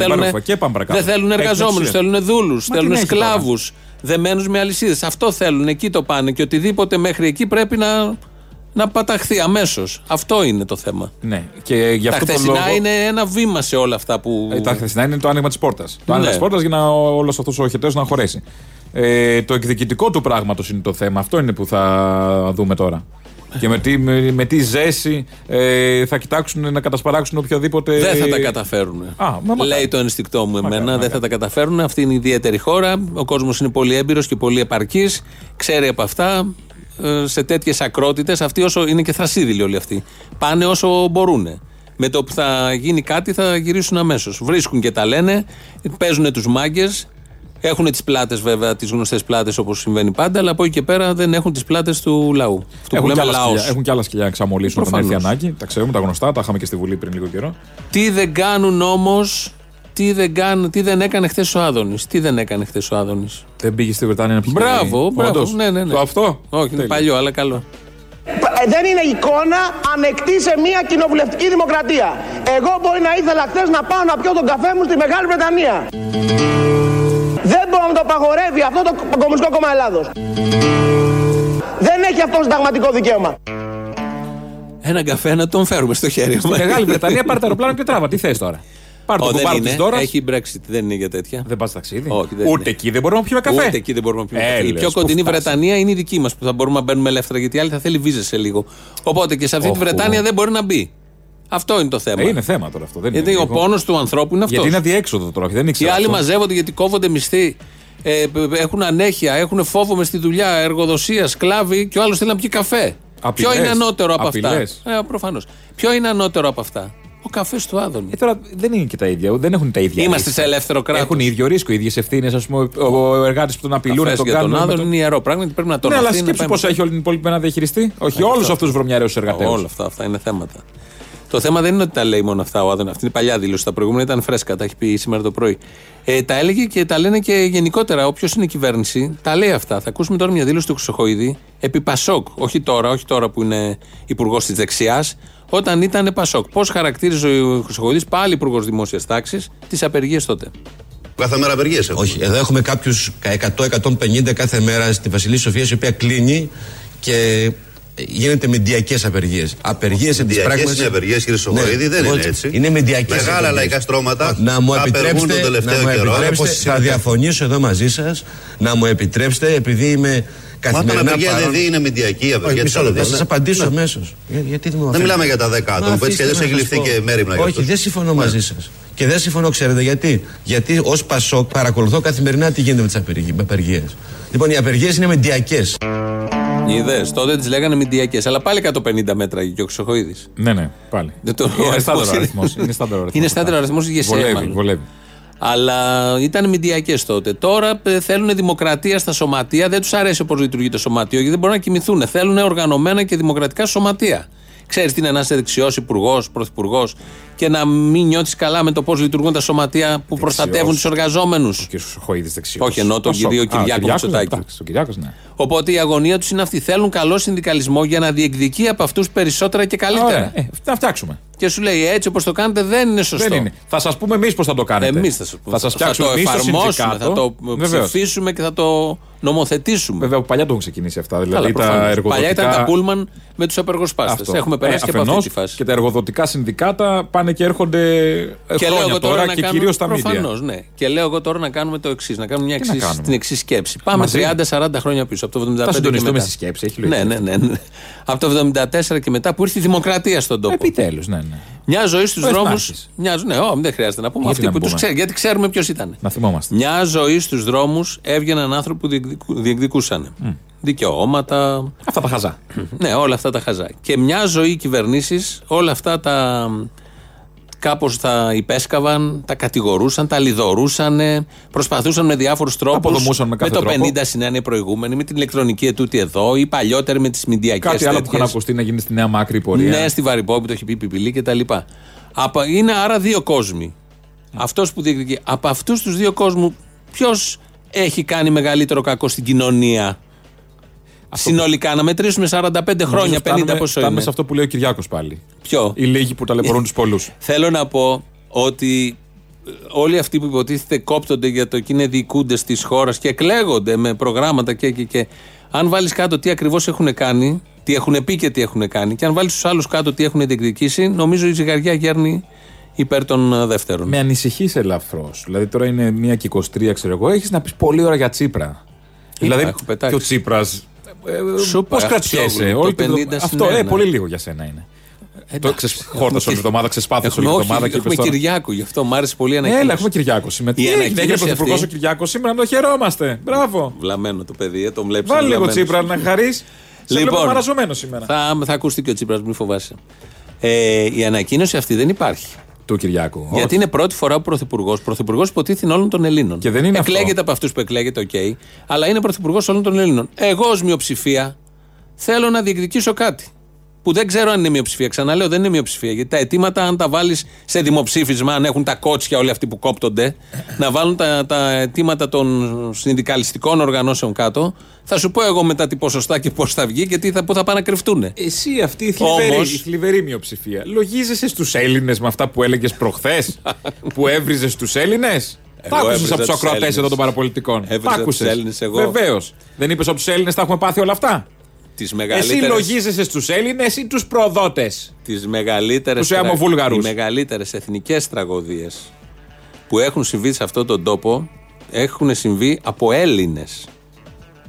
θέλουν εργαζόμενους, θέλουν δούλους, θέλουν σκλάβους, δεμένους με αλυσίδες. Αυτό θέλουν, εκεί το πάνε και οτιδήποτε μέχρι εκεί πρέπει να παταχθεί αμέσως. Αυτό είναι το θέμα. Ναι. Και γι' αυτό τα χθεσινά είναι ένα βήμα σε όλα αυτά που. Τα χθεσινά είναι το άνοιγμα της πόρτας. Το άνοιγμα της πόρτας για να όλος αυτός ο οχετέος να χωρέσει. Το εκδικητικό του πράγματος είναι το θέμα. Αυτό είναι που θα δούμε τώρα. Και με τι ζέση θα κοιτάξουν να κατασπαράξουν οποιοδήποτε. Δεν θα τα καταφέρουν. Λέει το ενστικτό μου εμένα. Δεν θα τα καταφέρουν. Αυτή είναι η ιδιαίτερη χώρα. Ο κόσμος είναι πολύ έμπειρος και πολύ επαρκής. Ξέρει από αυτά. Σε τέτοιες ακρότητες, αυτοί όσο είναι και θρασίδηλοι όλοι αυτοί, πάνε όσο μπορούν. Με το που θα γίνει κάτι θα γυρίσουν αμέσως. Βρίσκουν και τα λένε, παίζουν τους μάγκες, Έχουν τις πλάτες βέβαια, τις γνωστές πλάτες όπως συμβαίνει πάντα, αλλά από εκεί και πέρα δεν έχουν τις πλάτες του λαού. Έχουν και άλλα σκυλιά να εξαμολύσουν όταν έρθει ανάγκη. Τα ξέρουμε, τα γνωστά, τα είχαμε και στη Βουλή πριν λίγο καιρό. Τι δεν κάνουν όμως. Τι δεν έκανε χθες ο Άδωνης. Δεν πήγε στη Βρετανία να πει. Μπράβο. Ναι. Το αυτό. Όχι, είναι παλιό, αλλά καλό. Δεν είναι εικόνα ανεκτή σε μια κοινοβουλευτική δημοκρατία. Εγώ μπορεί να ήθελα χθες να πάω να πιω τον καφέ μου στη Μεγάλη Βρετανία. Δεν μπορώ να το απαγορεύει αυτό το Κομμουνιστικό Κόμμα Ελλάδος. Δεν έχει αυτό συνταγματικό δικαίωμα. Έναν καφέ να τον φέρουμε στο χέρι μας. Μεγάλη Βρετανία, πάρε το αεροπλάνο και τράβα. Τι θες τώρα. Δεν έχει Brexit, δεν είναι για τέτοια. Δεν πας ταξίδι. Ούτε εκεί δεν μπορούμε να πιούμε καφέ. Η πιο κοντινή Βρετανία είναι η δική μας που θα μπορούμε να μπαίνουμε ελεύθερα, γιατί η άλλη θα θέλει βίζες σε λίγο. Οπότε και σε αυτή τη Βρετανία δεν μπορεί να μπει. Αυτό είναι το θέμα. Είναι θέμα τώρα αυτό. Γιατί ο πόνος του ανθρώπου είναι αυτό. Γιατί είναι αδιέξοδο τώρα. Οι άλλοι μαζεύονται γιατί κόβονται μισθοί. Έχουν ανέχεια, έχουν φόβο μες στη δουλειά, εργοδοσία, σκλάβοι και ο άλλος θέλει να πιει καφέ. Ποιο είναι ανώτερο από αυτά. Προφανώς. Ποιο είναι ανώτερο από αυτά. Ο καφές του Άδωνη. Τώρα δεν είναι και τα ίδια, δεν έχουν τα ίδια. Είμαστε σε ελεύθερο κράτος. Έχουν ίδιο ρίσκο, ίδιες ευθύνες. Ας πούμε, ο εργάτης που τον απειλούν να τον κάνουν. Για τον Άδωνη είναι ιερό πράγμα, πρέπει να τον αφήνει. Ναι, αλλά σκέψου πώς έχει όλη την υπόλοιπη να διαχειριστεί. Όχι όλους αυτούς τους βρωμιαρέους εργατές. Όλα αυτά είναι θέματα. Το θέμα δεν είναι ότι τα λέει μόνο αυτά ο Άδωνης. Αυτή είναι η παλιά δήλωση. Τα προηγούμενα ήταν φρέσκα, τα έχει πει σήμερα το πρωί. Τα έλεγε και τα λένε και γενικότερα. Όποιος είναι κυβέρνηση, τα λέει αυτά. Θα ακούσουμε τώρα μια δήλωση του Χρυσοχοΐδη επί Πασόκ. Όχι τώρα που είναι υπουργός της δεξιάς, όταν ήταν Πασόκ. Πώς χαρακτήριζε ο Χρυσοχοΐδης, πάλι υπουργός δημόσιας τάξης, τις απεργίες τότε. Κάθε μέρα απεργίες. Όχι, εδώ έχουμε κάποιους 100-150 κάθε μέρα στη Βασιλής Σοφίας, η οποία κλείνει και. Γίνεται μεντιακές απεργίες. Απεργίες εν της πράγματος. Οι απεργίες, κύριε Χρυσοχοΐδη, δεν είναι έτσι. Είναι μεντιακές. Μεγάλα λαϊκά στρώματα. Να μου επιτρέψετε, θα διαφωνήσω εδώ μαζί σας, να μου επιτρέψετε, επειδή είμαι καθημερινά παρόν. Όταν απεργία δεν είναι μεντιακή απεργία. Θα σας απαντήσω αμέσως. Δεν μιλάμε για τα 10 άτομα που έτσι και δεν έχει ληφθεί και μέριμνα. Όχι, δεν συμφωνώ μαζί σας. Και δεν συμφωνώ, ξέρετε γιατί. Γιατί ως Πασόκ παρακολουθώ καθημερινά τι γίνεται με τις απεργίες. Λοιπόν, οι απεργίες είναι μεντιακές. Είδες, τότε τις λέγανε μηντιακές, αλλά πάλι 150 μέτρα και ο Χρυσοχοΐδης. Ναι, πάλι. Είναι στάνταρο αριθμός για σένα. Βολεύει. Αλλά ήταν μηντιακές τότε. Τώρα θέλουν δημοκρατία στα σωματεία, δεν τους αρέσει πώς λειτουργεί το σωματείο, γιατί δεν μπορούν να κοιμηθούν. Θέλουν οργανωμένα και δημοκρατικά σωματεία. Ξέρεις τι είναι να είσαι δεξιός υπουργός, πρωθυπουργός και να μην νιώθεις καλά με το πώς λειτουργούν τα σωματεία που προστατεύουν τους εργαζόμενους. Ο Χρυσοχοΐδης δεξιός. Όχι, εννοώ τον κύριο Κυριάκο Μητσοτάκη. Οπότε η αγωνία τους είναι αυτή. Θέλουν καλό συνδικαλισμό για να διεκδικεί από αυτούς περισσότερα και καλύτερα. Να φτιάξουμε. Και σου λέει έτσι όπως το κάνετε δεν είναι σωστό. Δεν είναι. Θα σας πούμε εμείς πώς θα το κάνετε. Εμείς θα σας πούμε. Θα σας φτιάξουμε, θα το εφαρμόσουμε, θα το ψηφίσουμε και θα το νομοθετήσουμε. Βέβαια, από παλιά το έχουν ξεκινήσει αυτά. Δηλαδή, τα εργοδοτικά... Παλιά ήταν τα πούλμαν με τους απεργοσπάστες. Έχουμε περάσει και από αυτή τη φάση. Και τα εργοδοτικά συνδικάτα πάνε και έρχονται χρόνια τώρα και κυρίως τα μίντια. Προφανώς, ναι. Και λέω εγώ τώρα να κάνουμε το εξής. Να κάνουμε την εξής σκέψη. Πάμε 30-40 χρόνια πίσω. Από το 1974. Θα συντονιστούμε στη σκέψη, έχει λογική. Ναι. Από το 1974 και μετά που ήρθε η δημοκρατία στον τόπο. Επιτέλους, ναι. Μια ζωή στους δρόμους. Ναι, δεν χρειάζεται να πούμε. Αυτοί που τους ξέρουν, γιατί ξέρουμε ποιος ήταν. Να θυμόμαστε. Μια ζωή στους δρόμους έβγαιναν άνθρωποι που διεκδικούσαν δικαιώματα. Αυτά τα χαζά. Ναι, όλα αυτά τα χαζά. Και μια ζωή κυβερνήσεις, όλα αυτά τα κάπως τα υπέσκαβαν, τα κατηγορούσαν, τα λιδωρούσαν, προσπαθούσαν με διάφορους τρόπους. Με το 50 συνένε οι προηγούμενοι, με την ηλεκτρονική ετούτη εδώ, οι παλιότεροι με τις μηντιακές. Κάτι άλλο που είχαν ακουστεί να γίνει στη Νέα Μάκρη πορεία. Ναι, στη Βαρυπό που το έχει πει Πιπιλή κτλ. Είναι άρα δύο κόσμοι. Αυτός που διεκδικεί. Από αυτούς τους δύο κόσμους, ποιος έχει κάνει μεγαλύτερο κακό στην κοινωνία. Συνολικά, να μετρήσουμε 45 χρόνια, 50 πόσο είναι. Πάμε σε αυτό που λέει ο Κυριάκος πάλι. Ποιο? Οι λίγοι που ταλαιπωρούν τους πολλούς. Θέλω να πω ότι όλοι αυτοί που υποτίθεται κόπτονται για το είναι διοικούντες της χώρας και εκλέγονται με προγράμματα και. Αν βάλεις κάτω τι ακριβώς έχουν κάνει, τι έχουν πει και τι έχουν κάνει, και αν βάλεις τους άλλους κάτω τι έχουν διεκδικήσει, νομίζω η ζυγαριά γέρνει υπέρ των δεύτερων. Με ανησυχείς ελαφρώς. Δηλαδή τώρα είναι 1:23, ξέρω εγώ, έχεις να πεις πολλή ώρα για Τσίπρα. Δηλαδή και ο Τσίπρας. Πώς κρατιέσαι, όλοι το 50 αυτό, πολύ λίγο για σένα είναι. Χόρτασε όλη εβδομάδα, ξεσπάθησε όλη εβδομάδα. Έχουμε Κυριάκο, γι' αυτό μου άρεσε πολύ η ανακοίνωση. Έλα, έχουμε Κυριάκο. Έγινε πρωθυπουργός ο Κυριάκος σήμερα, να το χαιρόμαστε. Μπράβο. Βλαμμένο το παιδί, τον βλέπεις. Βάλει λίγο Τσίπρα να χαρείς. Λοιπόν, παραζωμένο σήμερα. Θα ακουστεί και ο Τσίπρας, μην φοβάσαι. Η ανακοίνωση αυτή δεν υπάρχει. του Κυριάκου. Γιατί όχι. Είναι πρώτη φορά πρωθυπουργός. Πρωθυπουργός υποτίθεται όλων των Ελλήνων. Και δεν είναι εκλέγεται αυτό. Από αυτούς που εκλέγεται, οκ. Okay, αλλά είναι πρωθυπουργός όλων των Ελλήνων. Εγώ ως μειοψηφία θέλω να διεκδικήσω κάτι. Που δεν ξέρω αν είναι μειοψηφία. Ξαναλέω, δεν είναι μειοψηφία. Γιατί τα αιτήματα, αν τα βάλεις σε δημοψήφισμα, αν έχουν τα κότσια όλοι αυτοί που κόπτονται, να βάλουν τα αιτήματα των συνδικαλιστικών οργανώσεων κάτω, θα σου πω εγώ μετά τι ποσοστά και πώς θα βγει και πού θα πάνε να κρυφτούν. Εσύ αυτή η θλιβερή μειοψηφία. Λογίζεσαι στους Έλληνες με αυτά που έλεγες προχθές, που έβριζες στους Έλληνες. Τα άκουσες από τους ακροατές εδώ των παραπολιτικών. Βεβαίως. Δεν είπες από τους Έλληνες θα έχουμε πάθει όλα αυτά. Εσύ λογίζεσαι στους Έλληνες ή τους προδότες, τους Αιαμοβούλγαρους. Οι μεγαλύτερες εθνικές τραγωδίες που έχουν συμβεί σε αυτόν τον τόπο έχουν συμβεί από Έλληνες,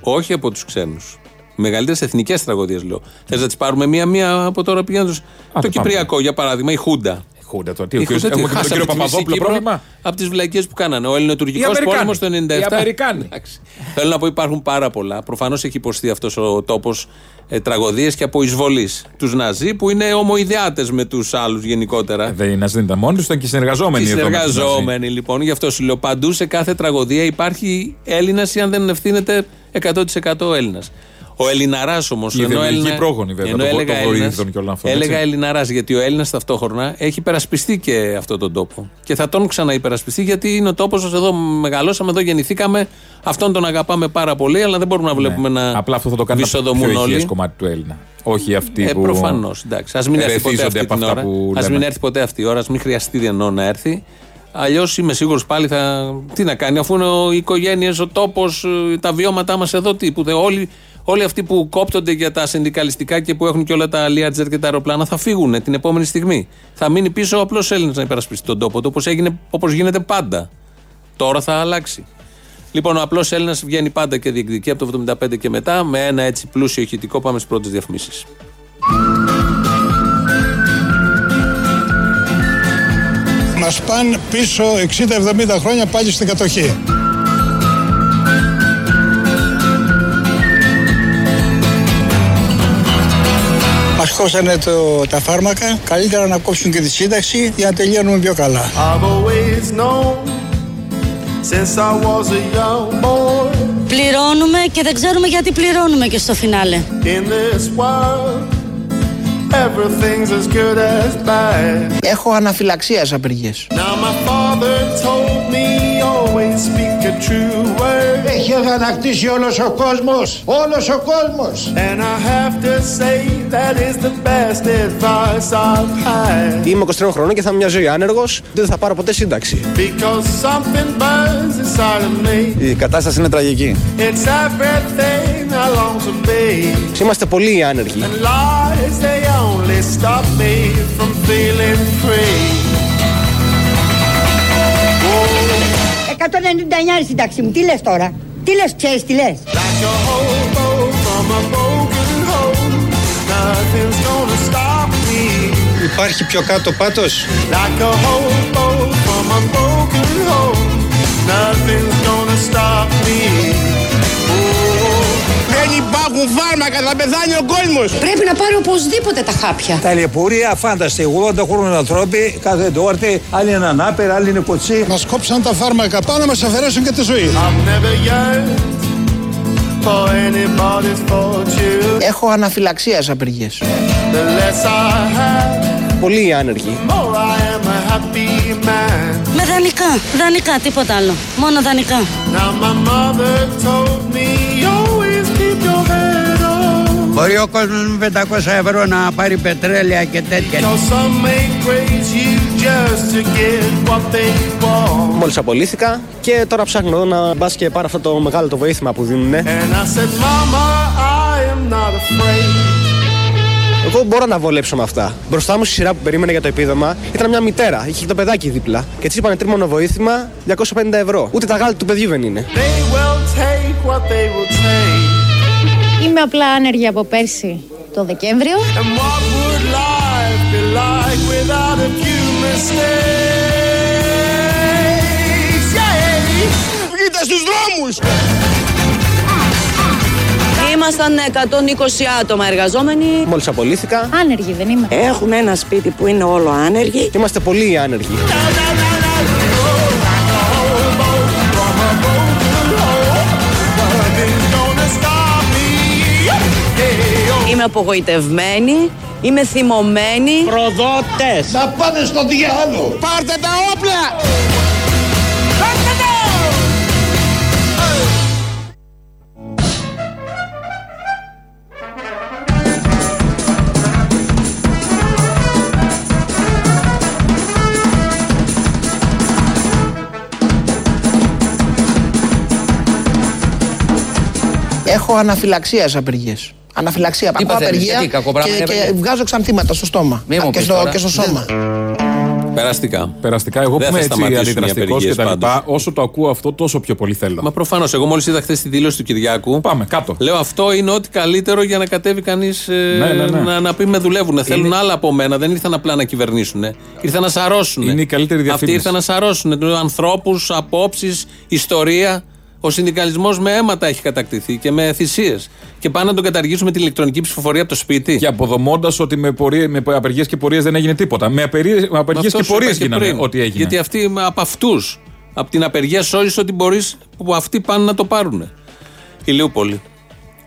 όχι από τους ξένους. Μεγαλύτερες εθνικές τραγωδίες λέω. Θες να τις πάρουμε μία-μία από τώρα πηγαίνοντας. Το Κυπριακό για παράδειγμα, η Χούντα. Έχουμε και τον κύριο Παπαδόπουλο πρόβλημα. Από τις βλακίες που κάνανε. Ο ελληνοτουρκικός πόλεμος το 1997. Οι Αμερικάνοι. Θέλω να πω υπάρχουν πάρα πολλά. Προφανώς έχει υποστεί αυτός ο τόπος τραγωδίες και από εισβολής. Τους Ναζί που είναι ομοειδεάτες με τους άλλους γενικότερα. Οι Ναζί δεν ήταν μόνοι τους, ήταν και συνεργαζόμενοι. Συνεργαζόμενοι λοιπόν. Γι' αυτό σου λέω παντού σε κάθε τραγωδία υπάρχει Έλληνας ή αν δεν ευθύνεται 100% Έλληνας. Ο Ελληναράς όμως. Πρόγονοι, βέβαια, ενώ έλεγα Ελληναράς, γιατί ο Έλληνας ταυτόχρονα έχει υπερασπιστεί και αυτόν τον τόπο. Και θα τον ξαναυπερασπιστεί, γιατί είναι ο τόπος μας. Εδώ μεγαλώσαμε, εδώ γεννηθήκαμε. Αυτόν τον αγαπάμε πάρα πολύ, αλλά δεν μπορούμε να βλέπουμε να. Απλά αυτό θα το κάνει ένα κομμάτι του Έλληνα. Όχι αυτοί που. Προφανώς. Ας μην έρθει ποτέ αυτή την ώρα. Ας μην έρθει ποτέ αυτή η ώρα, ας μην χρειαστεί να έρθει. Αλλιώς είμαι σίγουρος πάλι θα. Τι να κάνει, αφού είναι οι οικογένειες, ο τόπος, τα βιώματά μας εδώ, τι που όλοι. Όλοι αυτοί που κόπτονται για τα συνδικαλιστικά και που έχουν και όλα τα Learjet και τα αεροπλάνα θα φύγουν την επόμενη στιγμή. Θα μείνει πίσω ο απλός Έλληνας να υπερασπιστεί τον τόπο του, όπως γίνεται πάντα. Τώρα θα αλλάξει. Λοιπόν, ο απλός Έλληνας βγαίνει πάντα και διεκδικεί από το 75 και μετά. Με ένα έτσι πλούσιο ηχητικό πάμε στις πρώτες διαφημίσεις. Μας πάνε πίσω 60-70 χρόνια πάλι στην κατοχή. Μας κόψανε τα φάρμακα, καλύτερα να κόψουν και τη σύνταξη για να τελειώνουμε πιο καλά. Πληρώνουμε και δεν ξέρουμε γιατί πληρώνουμε και στο φινάλε. Έχω αναφυλαξία σε απεργίες. Έχει αγανακτήσει όλος ο κόσμος. Όλος ο κόσμος. Είμαι 23 χρονών και θα είμαι μια ζωή άνεργος. Δεν θα πάρω ποτέ σύνταξη. Η κατάσταση είναι τραγική. Είμαστε πολλοί άνεργοι. Only stop me from feeling free. 199 σύνταξη μου, τι λες τώρα, τι λες, ξέρεις τι λες. Υπάρχει πιο κάτω πάτος. Δεν υπάρχουν φάρμακα, θα πεθάνει ο κόσμος. Πρέπει να πάρει οπωσδήποτε τα χάπια. Τα λιπουρία, φάνταστε, 80 χρόνια ανθρώποι, κάθε τόρτη, άλλοι είναι ανάπηροι, άλλοι είναι κοτσί. Μας κόψαν τα φάρμακα, πάνω να μας αφαιρέσουν και τη ζωή. Έχω αναφυλαξία σε απεργίες. Πολύ άνεργοι. Με δανεικά, τίποτα άλλο. Μόνο δανεικά. Μπορεί ο κόσμος με 500 ευρώ να πάρει πετρέλαια και τέτοια. Μόλις απολύθηκα και τώρα ψάχνω εδώ να μπας και πάρω αυτό το μεγάλο το βοήθημα που δίνουνε. Εγώ μπορώ να βολέψω με αυτά. Μπροστά μου στη σειρά που περίμενα για το επίδομα ήταν μια μητέρα, είχε το παιδάκι δίπλα. Και της είπανε τρίμονο βοήθημα 250 ευρώ. Ούτε τα γάλα του παιδιού δεν είναι. Είμαι απλά άνεργη από πέρσι το Δεκέμβριο. Βγείτε στους δρόμους! Είμαι Ήμασταν 120 άτομα εργαζόμενοι. Μόλις απολύθηκα. Άνεργοι δεν είμαι. Έχουν ένα σπίτι που είναι όλο άνεργοι. Είμαστε πολύ άνεργοι. Είμαι απογοητευμένη. Είμαι θυμωμένη. Προδότες. Να πάνε στο διάλογο. Πάρτε τα όπλα. Έχω αναφυλαξία σε απεργίες. Αναφυλαξία, ακούω απεργία και βγάζω ξανθήματα στο στόμα και στο σώμα. Περαστικά. Εγώ που είμαι έτσι αντιδραστικός και τα λοιπά, όσο το ακούω αυτό, τόσο πιο πολύ θέλω. Μα προφανώς. Εγώ μόλις είδα χθες τη δήλωση του Κυριάκου. Πάμε κάτω. Λέω αυτό είναι ό,τι καλύτερο για να κατέβει κανείς να πει με δουλεύουνε. Θέλουν άλλα από μένα. Δεν ήρθαν απλά να κυβερνήσουνε. Ήρθαν να σαρώσουνε. Είναι η καλύτερη διαφήμιση. Αυτοί ήρθαν να σαρώσουνε ανθρώπους, απόψεις, ιστορία. Ο συνδικαλισμός με αίματα έχει κατακτηθεί και με θυσίες. Και πάνε να τον καταργήσουμε την ηλεκτρονική ψηφοφορία από το σπίτι. Και αποδομώντας ότι με απεργίες και πορείες δεν έγινε τίποτα. Με απεργίες και πορείες γίνανε ό,τι έγινε. Γιατί αυτοί από αυτούς, από την απεργία σώζεις ό,τι μπορείς, που αυτοί πάνε να το πάρουν. Ηλιούπολη.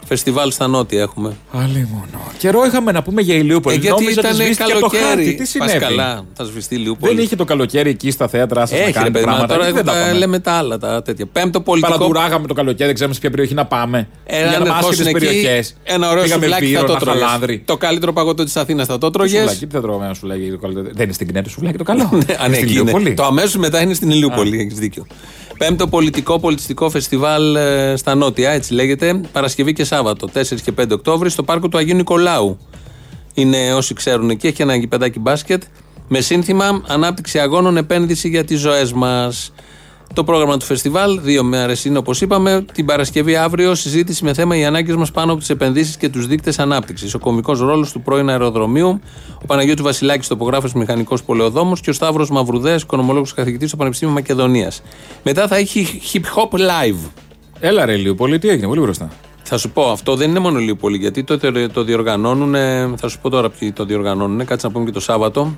Φεστιβάλ στα νότια έχουμε. Άλλη μόνο. Καιρό είχαμε να πούμε για Ηλιούπολη. Γιατί ήταν καλοκαίρι. Τι συνέβη. Καλά, θα σβηστεί Ηλιούπολη. Δεν είχε το καλοκαίρι εκεί στα θέατρα. Έχει ρε παιδιά. Τώρα δεν τα λέμε τα άλλα τα τέτοια. Πέμπτο πολιτικό. Παρατουράγαμε το καλοκαίρι, δεν ξέραμε σε ποια περιοχή να πάμε. Ένα άσχητε περιοχέ. Ένα ωραίο σουβλάκι θα το τρώγε. Το καλύτερο παγωτό τη Αθήνα θα το τρώγε. Δεν είναι στην Κνέτη σουβλάκι το καλό. Το αμέσω μετά είναι στην Ηλιούπολη. Έχει δίκιο. Πέμπτο πολιτικό πολιτιστικό φεστιβάλ στα νότια, έτσι λέγεται, Παρασκευή και Σάββατο, 4 και 5 Οκτώβρη, στο πάρκο του Αγίου Νικολάου. Είναι όσοι ξέρουν εκεί, έχει ένα γηπεδάκι μπάσκετ, με σύνθημα «Ανάπτυξη αγώνων, επένδυση για τις ζωές μας». Το πρόγραμμα του φεστιβάλ, 2 μέρες είναι όπως είπαμε, την Παρασκευή αύριο συζήτηση με θέμα οι ανάγκες μας πάνω από τις επενδύσεις και τους δείκτες ανάπτυξης. Ο κομβικός ρόλος του πρώην αεροδρομίου, ο Παναγιώτης Βασιλάκης, τοπογράφος μηχανικός πολεοδόμος και ο Σταύρος Μαυρουδέας, οικονομολόγος καθηγητής στο Πανεπιστήμιο Μακεδονίας. Μετά θα έχει hip hop live. Έλα ρε Ηλιούπολη, τι έγινε, πολύ μπροστά. Θα σου πω, αυτό δεν είναι μόνο Ηλιούπολη, γιατί το διοργανώνουν. Θα σου πω τώρα ποιοι το διοργανώνουν, κάτσε να πούμε και το Σάββατο.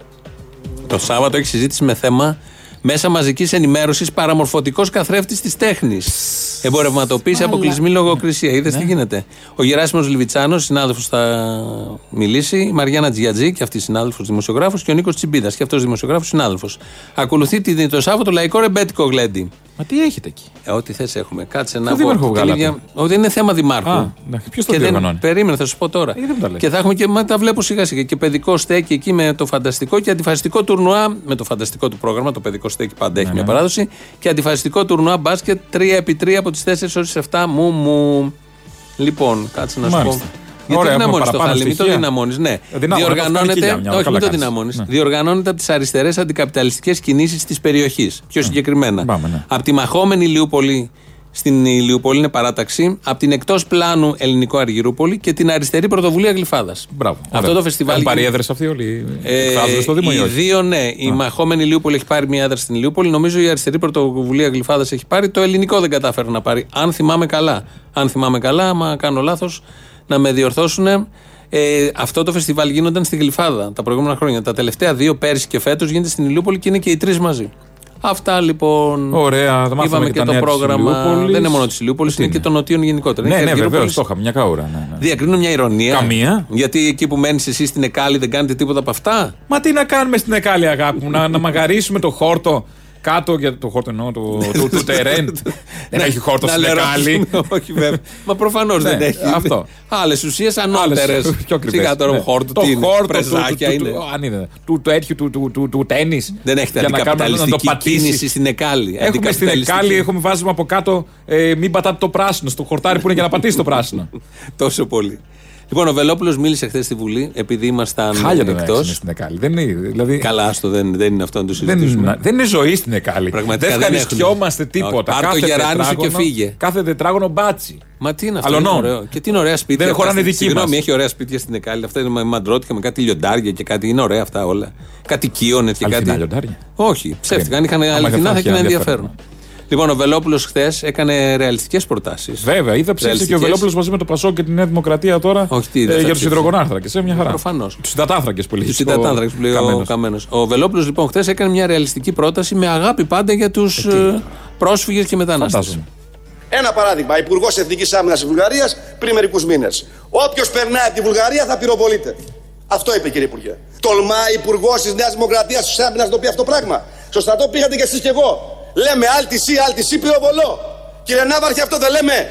Το Σάββατο έχει συζήτηση με θέμα. Μέσα μαζικής ενημέρωσης, παραμορφωτικός καθρέφτης της τέχνης. Εμπορευματοποίηση, αποκλεισμή, λογοκρισία. Είδες τι γίνεται. Ο Γεράσιμος Λιβιτσάνος, συνάδελφος, θα μιλήσει. Η Μαριάνα Τζιατζή, και αυτή συνάδελφος δημοσιογράφος. Και ο Νίκος Τσιμίδας, και αυτός δημοσιογράφος συνάδελφος. Ακολουθεί το Σάββατο λαϊκό ρεμπέτικο γλέντι. Μα τι έχετε εκεί. Ό,τι θες έχουμε. Κάτσε να πω. Δεν είναι θέμα δημάρχου. Ποιο το διοργανώνει. Περίμενε, θα σου πω τώρα. Και θα έχουμε και τα βλέπω σιγά σιγά. Και παιδικό στέκι εκεί με το φανταστικό και αντιφασιστικό τουρνουά. Με το φανταστικό του πρόγραμμα, το παιδικό στέκι πάντα έχει μια παράδοση. Και αντιφασιστικό τουρνουά μπάσκετ 3x3 από τις 4 ώρες 7. Λοιπόν, κάτσε να σου πω. Γιατί δυναμώνεις το χαλί, μην το δυναμώνεις. Ναι. Διοργανώνεται από τις αριστερές αντικαπιταλιστικές κινήσεις της περιοχής. Πιο συγκεκριμένα. Από τη μαχόμενη Ηλιούπολη στην Ηλιούπολη, είναι παράταξη. Από την εκτός πλάνου Ελληνικό Αργυρούπολη και την αριστερή πρωτοβουλία Γλυφάδας. Αυτό το φεστιβάλ. Αν πάρει έδρες αυτοί όλοι. Εκφράζονται στο Δήμο ή όχι. Δύο, ναι. Η μαχόμενη Ηλιούπολη έχει πάρει μία έδρα στην Ηλιούπολη. Νομίζω η αριστερή πρωτοβουλία Γλυφάδας έχει πάρει. Το ελληνικό δεν κατάφερε να πάρει. Αν θυμάμαι καλά. Αν θυμάμαι καλά, άμα κάνω λάθος. Να με διορθώσουν, αυτό το φεστιβάλ γίνονταν στη Γλυφάδα τα προηγούμενα χρόνια. Τα τελευταία 2 πέρσι και φέτος γίνεται στην Ηλιούπολη και είναι και οι 3 μαζί. Αυτά λοιπόν. Ωραία, θα μάθαμε και το πρόγραμμα. Δεν είναι μόνο τη Ηλιούπολη, είναι και των νοτίων γενικότερα. Ναι, βεβαίως, το είχαμε μια καούρα. Ναι. Διακρίνω μια ειρωνία. Καμία. Γιατί εκεί που μένεις εσύ στην Εκάλη δεν κάνετε τίποτα από αυτά. Μα τι να κάνουμε στην Εκάλη, αγάπη μου, να μαγαρίσουμε το χόρτο. Κάτω για το χόρτο εννοώ, του τερέν. Δεν έχει χόρτο στην Εκάλη. Όχι βέβαια. Μα προφανώς δεν έχει. Αυτό. Άλλες ουσίες ανώτερες. Πιο κρυφές. Το χόρτο είναι. Του έτοιου του τένις. Δεν έχετε αντικαπιταλιστική κίνηση στην Εκάλη. Έχουμε στην Εκάλη, έχουμε βάζουμε από κάτω μην πατάτε το πράσινο στο χορτάρι που είναι για να πατήσει το πράσινο. Τόσο πολύ. Λοιπόν, ο Βελόπουλος μίλησε χθες στη Βουλή, επειδή ήμασταν εκτός. Στην Εκάλη. Δεν είναι, δηλαδή... Καλά, άστο, δεν είναι αυτό να το συζητήσουμε. Δεν είναι ζωή στην Εκάλη. Πραγματικά δεν ευχαριστιόμαστε τίποτα. Πάρ' το γεράνι σου και φύγε. Κάθε τετράγωνο μπάτσι. Μα τι είναι αυτό. Είναι ωραίο. Και τι είναι ωραία σπίτια. Δεν χωράνε δική μας. Συγγνώμη, έχει ωραία σπίτια στην Εκάλη. Αυτά είναι με μαντρότικα, με κάτι λιοντάρια και κάτι. Είναι ωραία αυτά όλα. Κατοικίωνε και κάτι. Αληθινά λιοντάρια. Όχι, ψεύτηκαν. Είχαν αληθινά, θα είχε ένα ενδιαφέρον. Λοιπόν, ο Βελόπουλος χθες έκανε ρεαλιστικές προτάσεις. Βέβαια, είδα ψήφισε και ο Βελόπουλος μαζί με το Πασό και τη Νέα Δημοκρατία τώρα για τους υδρογονάνθρακες. Μια χαρά. Προφανώς. Τους υδατάνθρακες που λέει ο Καμένος. Ο Βελόπουλος λοιπόν χθες έκανε μια ρεαλιστική πρόταση με αγάπη πάντα για τους πρόσφυγες και μετανάστες. Ένα παράδειγμα, Υπουργός Εθνικής Άμυνας της Βουλγαρίας πριν μερικούς μήνες. Όποιος περνάει από τη Βουλγαρία θα πυροβολείται. Αυτό είπε, κύριε Υπουργέ. Τολμά Υπουργός της Νέας Δημοκρατίας της Άμυνας να το πει αυτό το πράγμα. Σωστά το πήγατε κι εσείς κι εγώ. Λέμε άλτιση, πυροβολώ. Κύριε Ναύαρχε, αυτό δεν λέμε.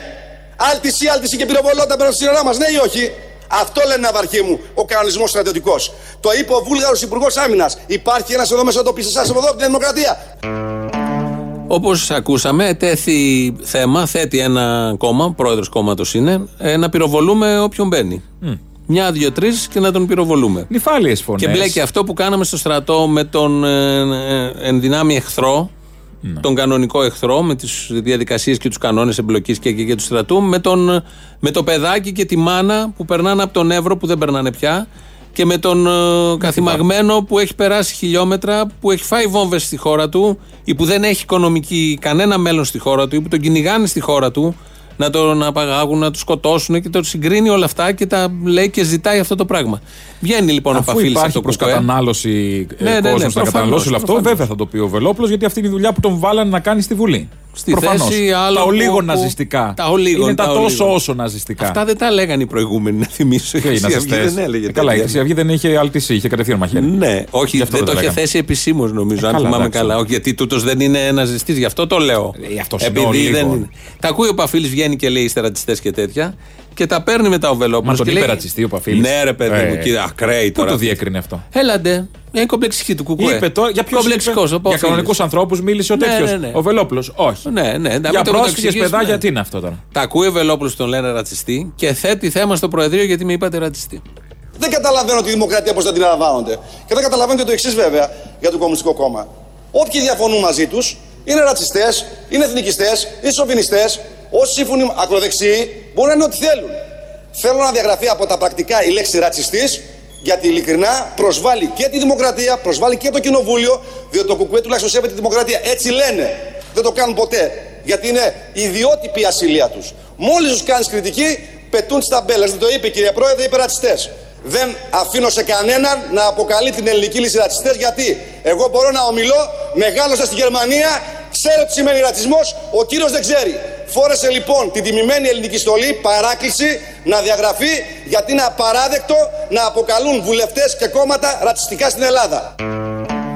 Άλτιση και πυροβολώ όταν παίρνω στη σειρά μας, ναι ή όχι? Αυτό λένε, Ναυαρχή μου, ο κανονισμός στρατιωτικός. Το είπε ο Βούλγαρος Υπουργός Άμυνας. Υπάρχει ένας εδώ μέσα το πει σε εσάς εδώ από τη Νέα Δημοκρατία. Όπως ακούσαμε, θέτει ένα κόμμα, πρόεδρος κόμματος είναι, να πυροβολούμε όποιον μπαίνει. Μια, δύο, τρεις και να τον πυροβολούμε. Νυφάλιες φωνές. Και μπλέκει αυτό που κάναμε στο στρατό με τον ενδυνάμει εχθρό, τον κανονικό εχθρό, με τις διαδικασίες και τους κανόνες εμπλοκής και του στρατού, με το παιδάκι και τη μάνα που περνάνε από τον Εύρο που δεν περνάνε πια, και με τον καθημαγμένο που έχει περάσει χιλιόμετρα, που έχει φάει βόμβες στη χώρα του ή που δεν έχει οικονομική κανένα μέλλον στη χώρα του ή που τον κυνηγάνε στη χώρα του να τον απαγάγουν, να τον σκοτώσουν, και τον συγκρίνει όλα αυτά και τα λέει και ζητάει αυτό το πράγμα. Βγαίνει λοιπόν ο Παφίλης αυτό προς κατανάλωση κόσμος, να καταναλώσει όλο αυτό. Βέβαια θα το πει ο Βελόπουλος, γιατί αυτή είναι η δουλειά που τον βάλανε να κάνει στη Βουλή. Στη προφανώς. Θέση άλλων. Τα ολίγων ναζιστικά. Είναι τα τόσο όσο ναζιστικά. Αυτά δεν τα λέγανε οι προηγούμενοι, να θυμίσω. Η Χρυσή δεν έλεγε. Καλά, η Χρυσή Αυγή δεν είχε αλτισή, είχε κατευθείαν μαχαίρι. Ναι, όχι, δεν το είχε θέσει επισήμως νομίζω, αν θυμάμαι καλά. Γιατί τούτος δεν είναι ναζιστής, γι' αυτό το λέω. Επειδή δεν. Τα ακούει ο Παφίλης, βγαίνει και λέει ρατσιστές και τέτοια. Και τα παίρνει μετά ο Βελόπουλος. Μα τον είπε ρατσιστή ο Παφίλης. Ναι, ρε παιδί μου, κύριε ακραίοι τώρα. Πού το διέκρινε αυτό? Έλαντε. Είναι κομπλεξική του Κουκουέ. Είπε τώρα, για ποιον κομπλεξικός? Για κανονικούς ανθρώπους μίλησε ο τέτοιος. Ναι. Ο Βελόπουλος. Όχι. Ναι. Για πρόσφυγες, παιδά, γιατί είναι αυτό τώρα? Τα ακούει ο Βελόπουλος, τον λένε ρατσιστή, και θέτει θέμα στο Προεδρείο, γιατί με είπατε ρατσιστή. Δεν καταλαβαίνω τη δημοκρατία πώς θα την αναλαμβάνονται. Και δεν καταλαβαίνετε το εξής βέβαια για το Κομμουνιστικό Κόμμα. Όποιοι διαφωνούν μαζί τους είναι ρατσιστές, είναι εθνικιστές, είναι σοβινιστές. Όσοι σύμφωνοι ακροδεξιοί μπορούν να είναι ό,τι θέλουν. Θέλω να διαγραφεί από τα πρακτικά η λέξη ρατσιστής, γιατί ειλικρινά προσβάλλει και τη δημοκρατία, προσβάλλει και το κοινοβούλιο, διότι το ΚΚΕ τουλάχιστον σέβεται τη δημοκρατία. Έτσι λένε. Δεν το κάνουν ποτέ. Γιατί είναι ιδιότυπη η ασυλία τους. Μόλις τους κάνεις κριτική, πετούν τις ταμπέλες. Δεν το είπε, κύριε Πρόεδρε, είπε ρατσιστές. Δεν αφήνω σε κανέναν να αποκαλεί την ελληνική λύση ρατσιστές, γιατί εγώ μπορώ να ομιλώ, μεγάλωσα στη Γερμανία, ξέρω τι σημαίνει ρατσισμός, ο κύριος δεν ξέρει. Φόρεσε λοιπόν την τιμημένη ελληνική στολή, παράκληση να διαγραφεί, γιατί είναι απαράδεκτο να αποκαλούν βουλευτές και κόμματα ρατσιστικά στην Ελλάδα.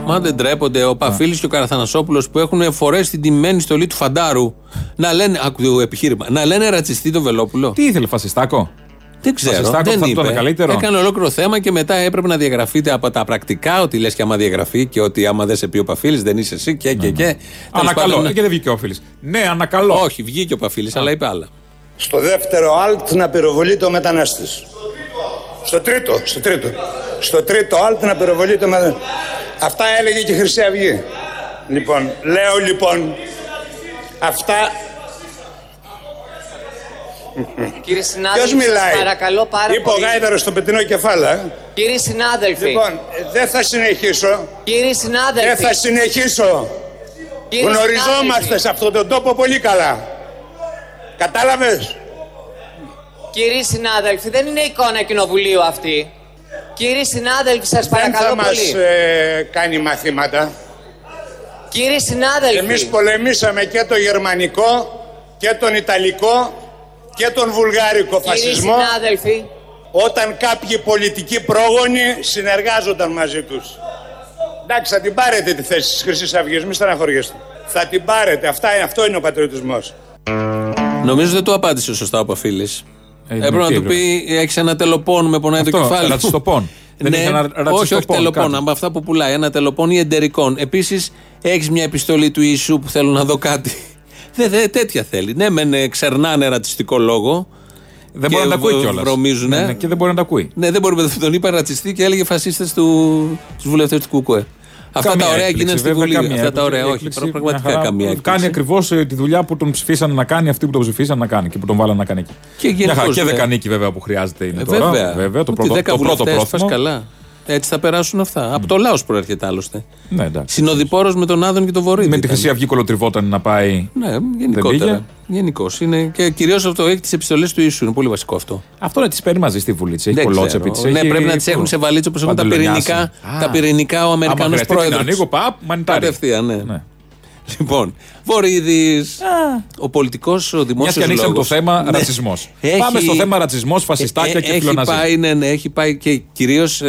Μα δεν ντρέπονται ο Παφίλης και ο Καραθανασόπουλος που έχουν φορέσει την τιμημένη στολή του φαντάρου να λένε, άκου επιχείρημα, να λένε ρατσιστή τον Βελόπουλο. Τι ήθελε, φασιστάκο? Δεν ξέρω, δεν είπε. Έκανε ολόκληρο θέμα και μετά έπρεπε να διαγραφείτε από τα πρακτικά ότι λες και άμα διαγραφεί και ότι άμα δεν σε πει ο Παφίλης δεν είσαι εσύ και. Ανακαλώ. Και δεν βγήκε ο Παφίλης. Ναι, ανακαλώ. Όχι, βγήκε ο Παφίλης, αλλά είπε άλλα. Στο δεύτερο alt να πυροβολείται ο μετανάστης. Στο τρίτο. Στο τρίτο alt να πυροβολείται ο μετανάστης. Αυτά έλεγε και η Χρυσή Αυγή. Λοιπόν, λέω λοιπόν. Αυτά. Κύριε συνάδελφε, παρακαλώ πάρα πολύ. Είπε ο γάιδαρος στο πετεινό κεφάλα. Κύριε συνάδελφε. Λοιπόν, δεν θα συνεχίσω. Κύριε συνάδελφε. Δεν θα συνεχίσω. Κύριε γνωριζόμαστε συνάδελφε. Σε αυτόν τον τόπο πολύ καλά. Κατάλαβες? Κύριε συνάδελφε, δεν είναι εικόνα κοινοβουλίου αυτή. Κύριε συνάδελφε, σας παρακαλώ πολύ. Δεν θα μας κάνει μαθήματα. Κύριε συνάδελφε. Εμείς πολεμήσαμε και το γερμανικό και τον ιταλικό και τον βουλγάρικο φασισμό, όταν κάποιοι πολιτικοί πρόγονοι συνεργάζονταν μαζί τους. Εντάξει, θα την πάρετε τη θέση της Χρυσής Αυγής, μη στεναχωριέστε. Θα την πάρετε, αυτό είναι ο πατριωτισμός. Νομίζω δεν του απάντησε σωστά ο Παφίλης. Έπρεπε να του πει, έχεις ένα τελοπών με πονάει το κεφάλι. Ρατσιστοπών. Όχι τελοπών, από αυτά που πουλάει, ένα τελοπών ή εντερικών. Επίσης, έχεις μια επιστολή του Ιησού που θέλω να δω κάτι. Τέτοια θέλει. Ναι, μεν ξερνάνε ρατσιστικό λόγο. Δεν μπορεί να τα ακούει κιόλας. Βρωμίζουνε. Ναι, και δεν μπορεί να τα ακούει. Ναι, δεν μπορεί να τον είπα ρατσιστή και έλεγε φασίστες τους βουλευτές του ΚΚΕ. Αυτά τα ωραία γίνανε στη Βουλή. Αυτά τα ωραία, όχι. Πραγματικά καμία έκπληξη. Κάνει ακριβώς τη δουλειά που τον ψηφίσαν να κάνει, αυτοί που τον ψηφίσαν να κάνει και που τον βάλαν να κάνει εκεί. Και δεκανίκη βέβαια που χρειάζεται είναι τώρα. Βέβαια. Το πρώτο πρόθυμο. Έτσι θα περάσουν αυτά. Από το Λάος προέρχεται άλλωστε. Ναι, συνοδοιπόρος με τον Άδων και τον Βορίδη. Με τη Χρυσή Αυγή κολοτριβόταν να πάει. Ναι, γενικότερα. Γενικώς. Και κυρίως αυτό έχει τις επιστολές του Ιησού. Είναι πολύ βασικό αυτό. Αυτό να τις παίρνει μαζί στη Βουλή. Τις έχει κολότσεπη. Ναι, έχει... πρέπει να τις έχουν σε βαλίτσα όπως έχουν τα πυρηνικά ο Αμερικανός πρόεδρος. Αν ανοίγω, μανιτάρι. Κατευθείαν, ναι. Λοιπόν, Βορίδης, ο πολιτικός, ο δημόσιος λόγος. Μιας και ανοίξαμε το θέμα ρατσισμός. Πάμε στο θέμα ρατσισμός, φασιστάκια και φιλοναζί. Έχει πάει και κυρίως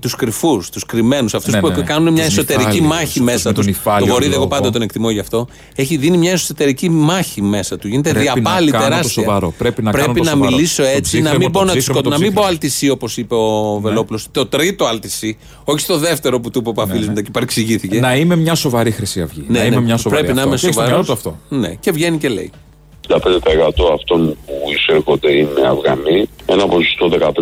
τους κρυφούς, τους κρυμμένους, αυτούς που κάνουν μια εσωτερική μάχη μέσα τους. Το Βορίδη, εγώ πάντα τον εκτιμώ γι' αυτό. Έχει δίνει μια εσωτερική μάχη μέσα του. Γίνεται διαπάλη τεράστια. Πρέπει να μιλήσω έτσι, να μην πω να του σκοτώ. Να μην πω αλτισή, όπως είπε ο Βελόπουλος. Το τρίτο αλτισή, όχι στο δεύτερο που του είπε ο Παφίλης μετά και παρεξηγήθηκε. Να είμαι μια σοβαρή Χρυσή Αυγή. Ναι, να είμαι μια σοβαρή. Πρέπει να είμαι σοβαρός αυτό. Ναι, και βγαίνει και λέει. 15% αυτών που εισέρχονται είναι Αφγανοί. Ένα ποσοστό 15%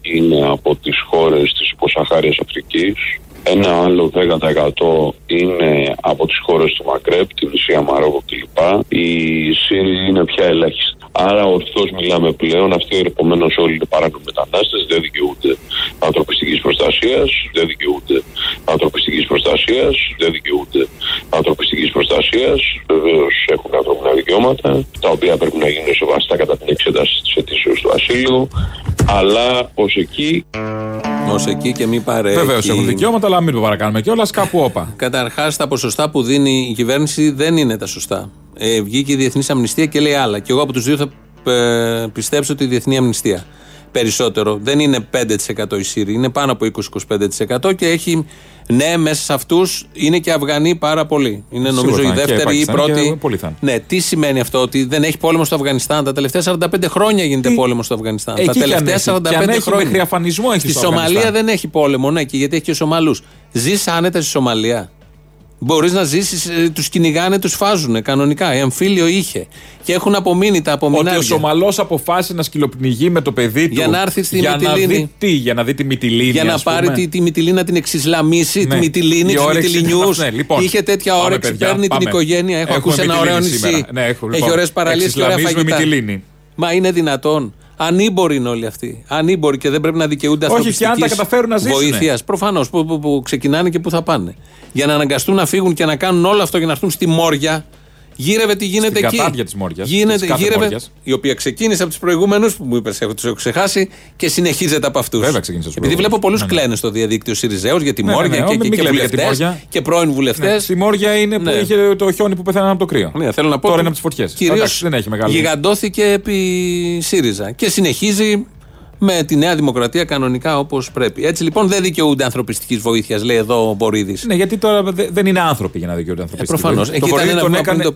είναι από τις χώρες της υποσαχάριας Αφρικής. Ένα άλλο 10% είναι από τις χώρες του Μαγκρέπ, την Ισία, Μαρόκο κλπ. Οι Σύριοι είναι πια ελάχιστοι. Άρα ορθώς μιλάμε πλέον. Αυτοί επομένως όλοι είναι παράνομοι μετανάστες, δεν δικαιούνται ανθρωπιστικής προστασίας, δεν δικαιούνται ανθρωπιστικής προστασίας. Βεβαίως έχουν ανθρώπινα δικαιώματα, τα οποία πρέπει να γίνουν σεβαστά κατά την εξέταση της αιτήσεως του ασύλου. Αλλά ως εκεί. Ως εκεί και μη παρέχει. Βεβαίως έχουν δικαιώματα, αλλά μην το παρακάνουμε κιόλας, κάπου όπα. Καταρχάς, τα ποσοστά που δίνει η κυβέρνηση δεν είναι τα σωστά. Βγήκε η Διεθνής Αμνηστία και λέει άλλα. Και εγώ από τους δύο θα πιστέψω ότι η Διεθνή Αμνηστία περισσότερο. Δεν είναι 5% οι Σύριοι, είναι πάνω από 20-25% και έχει, ναι, μέσα σε αυτούς είναι και Αφγανοί πάρα πολλοί. Είναι νομίζω η δεύτερη ή η πρώτη. Ναι, τι σημαίνει αυτό, ότι δεν έχει πόλεμο στο Αφγανιστάν. Τα τελευταία 45 χρόνια γίνεται πόλεμο στο Αφγανιστάν. Τα τελευταία 45 χρόνια. Στη Σομαλία δεν έχει πόλεμο, ναι, και γιατί έχει και Σομαλούς. Ζεις άνετα στη Σομαλία. Μπορείς να ζήσεις, τους κυνηγάνε, τους φάζουνε κανονικά. Εμφύλιο είχε. Και έχουν απομείνει τα απομεινάρια. Ότι ο Σομαλός αποφάσισε να σκυλοπνιγεί με το παιδί του. Για να έρθει στη Μυτιλίνη. Για να δει τη Μυτιλίνη. Για να πάρει τη Μυτιλίνη, να την εξισλαμίσει. Ναι. Τη Μυτιλίνη, του Μυτιλινιού. Ναι, λοιπόν. Είχε τέτοια όρεξη. Παίρνει την οικογένεια. Έχω ακούσει ένα ωραίο νησί. Ναι, έχει ωραίες παραλίες και ωραία φαγητά. Μα είναι δυνατόν. Ανήμποροι είναι όλοι αυτοί. Ανήμποροι και δεν πρέπει να δικαιούνται ανθρωπιστικής βοήθειας. Προφανώς που ξεκινάνε και που θα πάνε. Για να αναγκαστούν να φύγουν και να κάνουν όλο αυτό για να έρθουν στη Μόρια. Γύρευε τι γίνεται στην εκεί. Στην κατάδια της Μόριας. Η οποία ξεκίνησε από τους προηγούμενους που μου είπες, τους έχω ξεχάσει, και συνεχίζεται από αυτούς. Βέβαια ξεκίνησε. Επειδή βλέπω πολλούς κλαίνε στο διαδίκτυο Σιριζέους για τη Μόρια και βουλευτές και πρώην βουλευτές. Η Μόρια είναι που είχε το χιόνι που πεθαίναν από το κρύο. Ναι, θέλω να πω. Τώρα είναι από τις φωτιές. Κυρίως γιγαντώθηκε επί ΣΥΡΙΖΑ και συνεχίζει με τη Νέα Δημοκρατία κανονικά όπως πρέπει. Έτσι λοιπόν δεν δικαιούνται ανθρωπιστικής βοήθειας, λέει εδώ ο Βορίδης. Ναι, γιατί τώρα δεν είναι άνθρωποι για να δικαιούνται ανθρωπιστικής βοήθειας.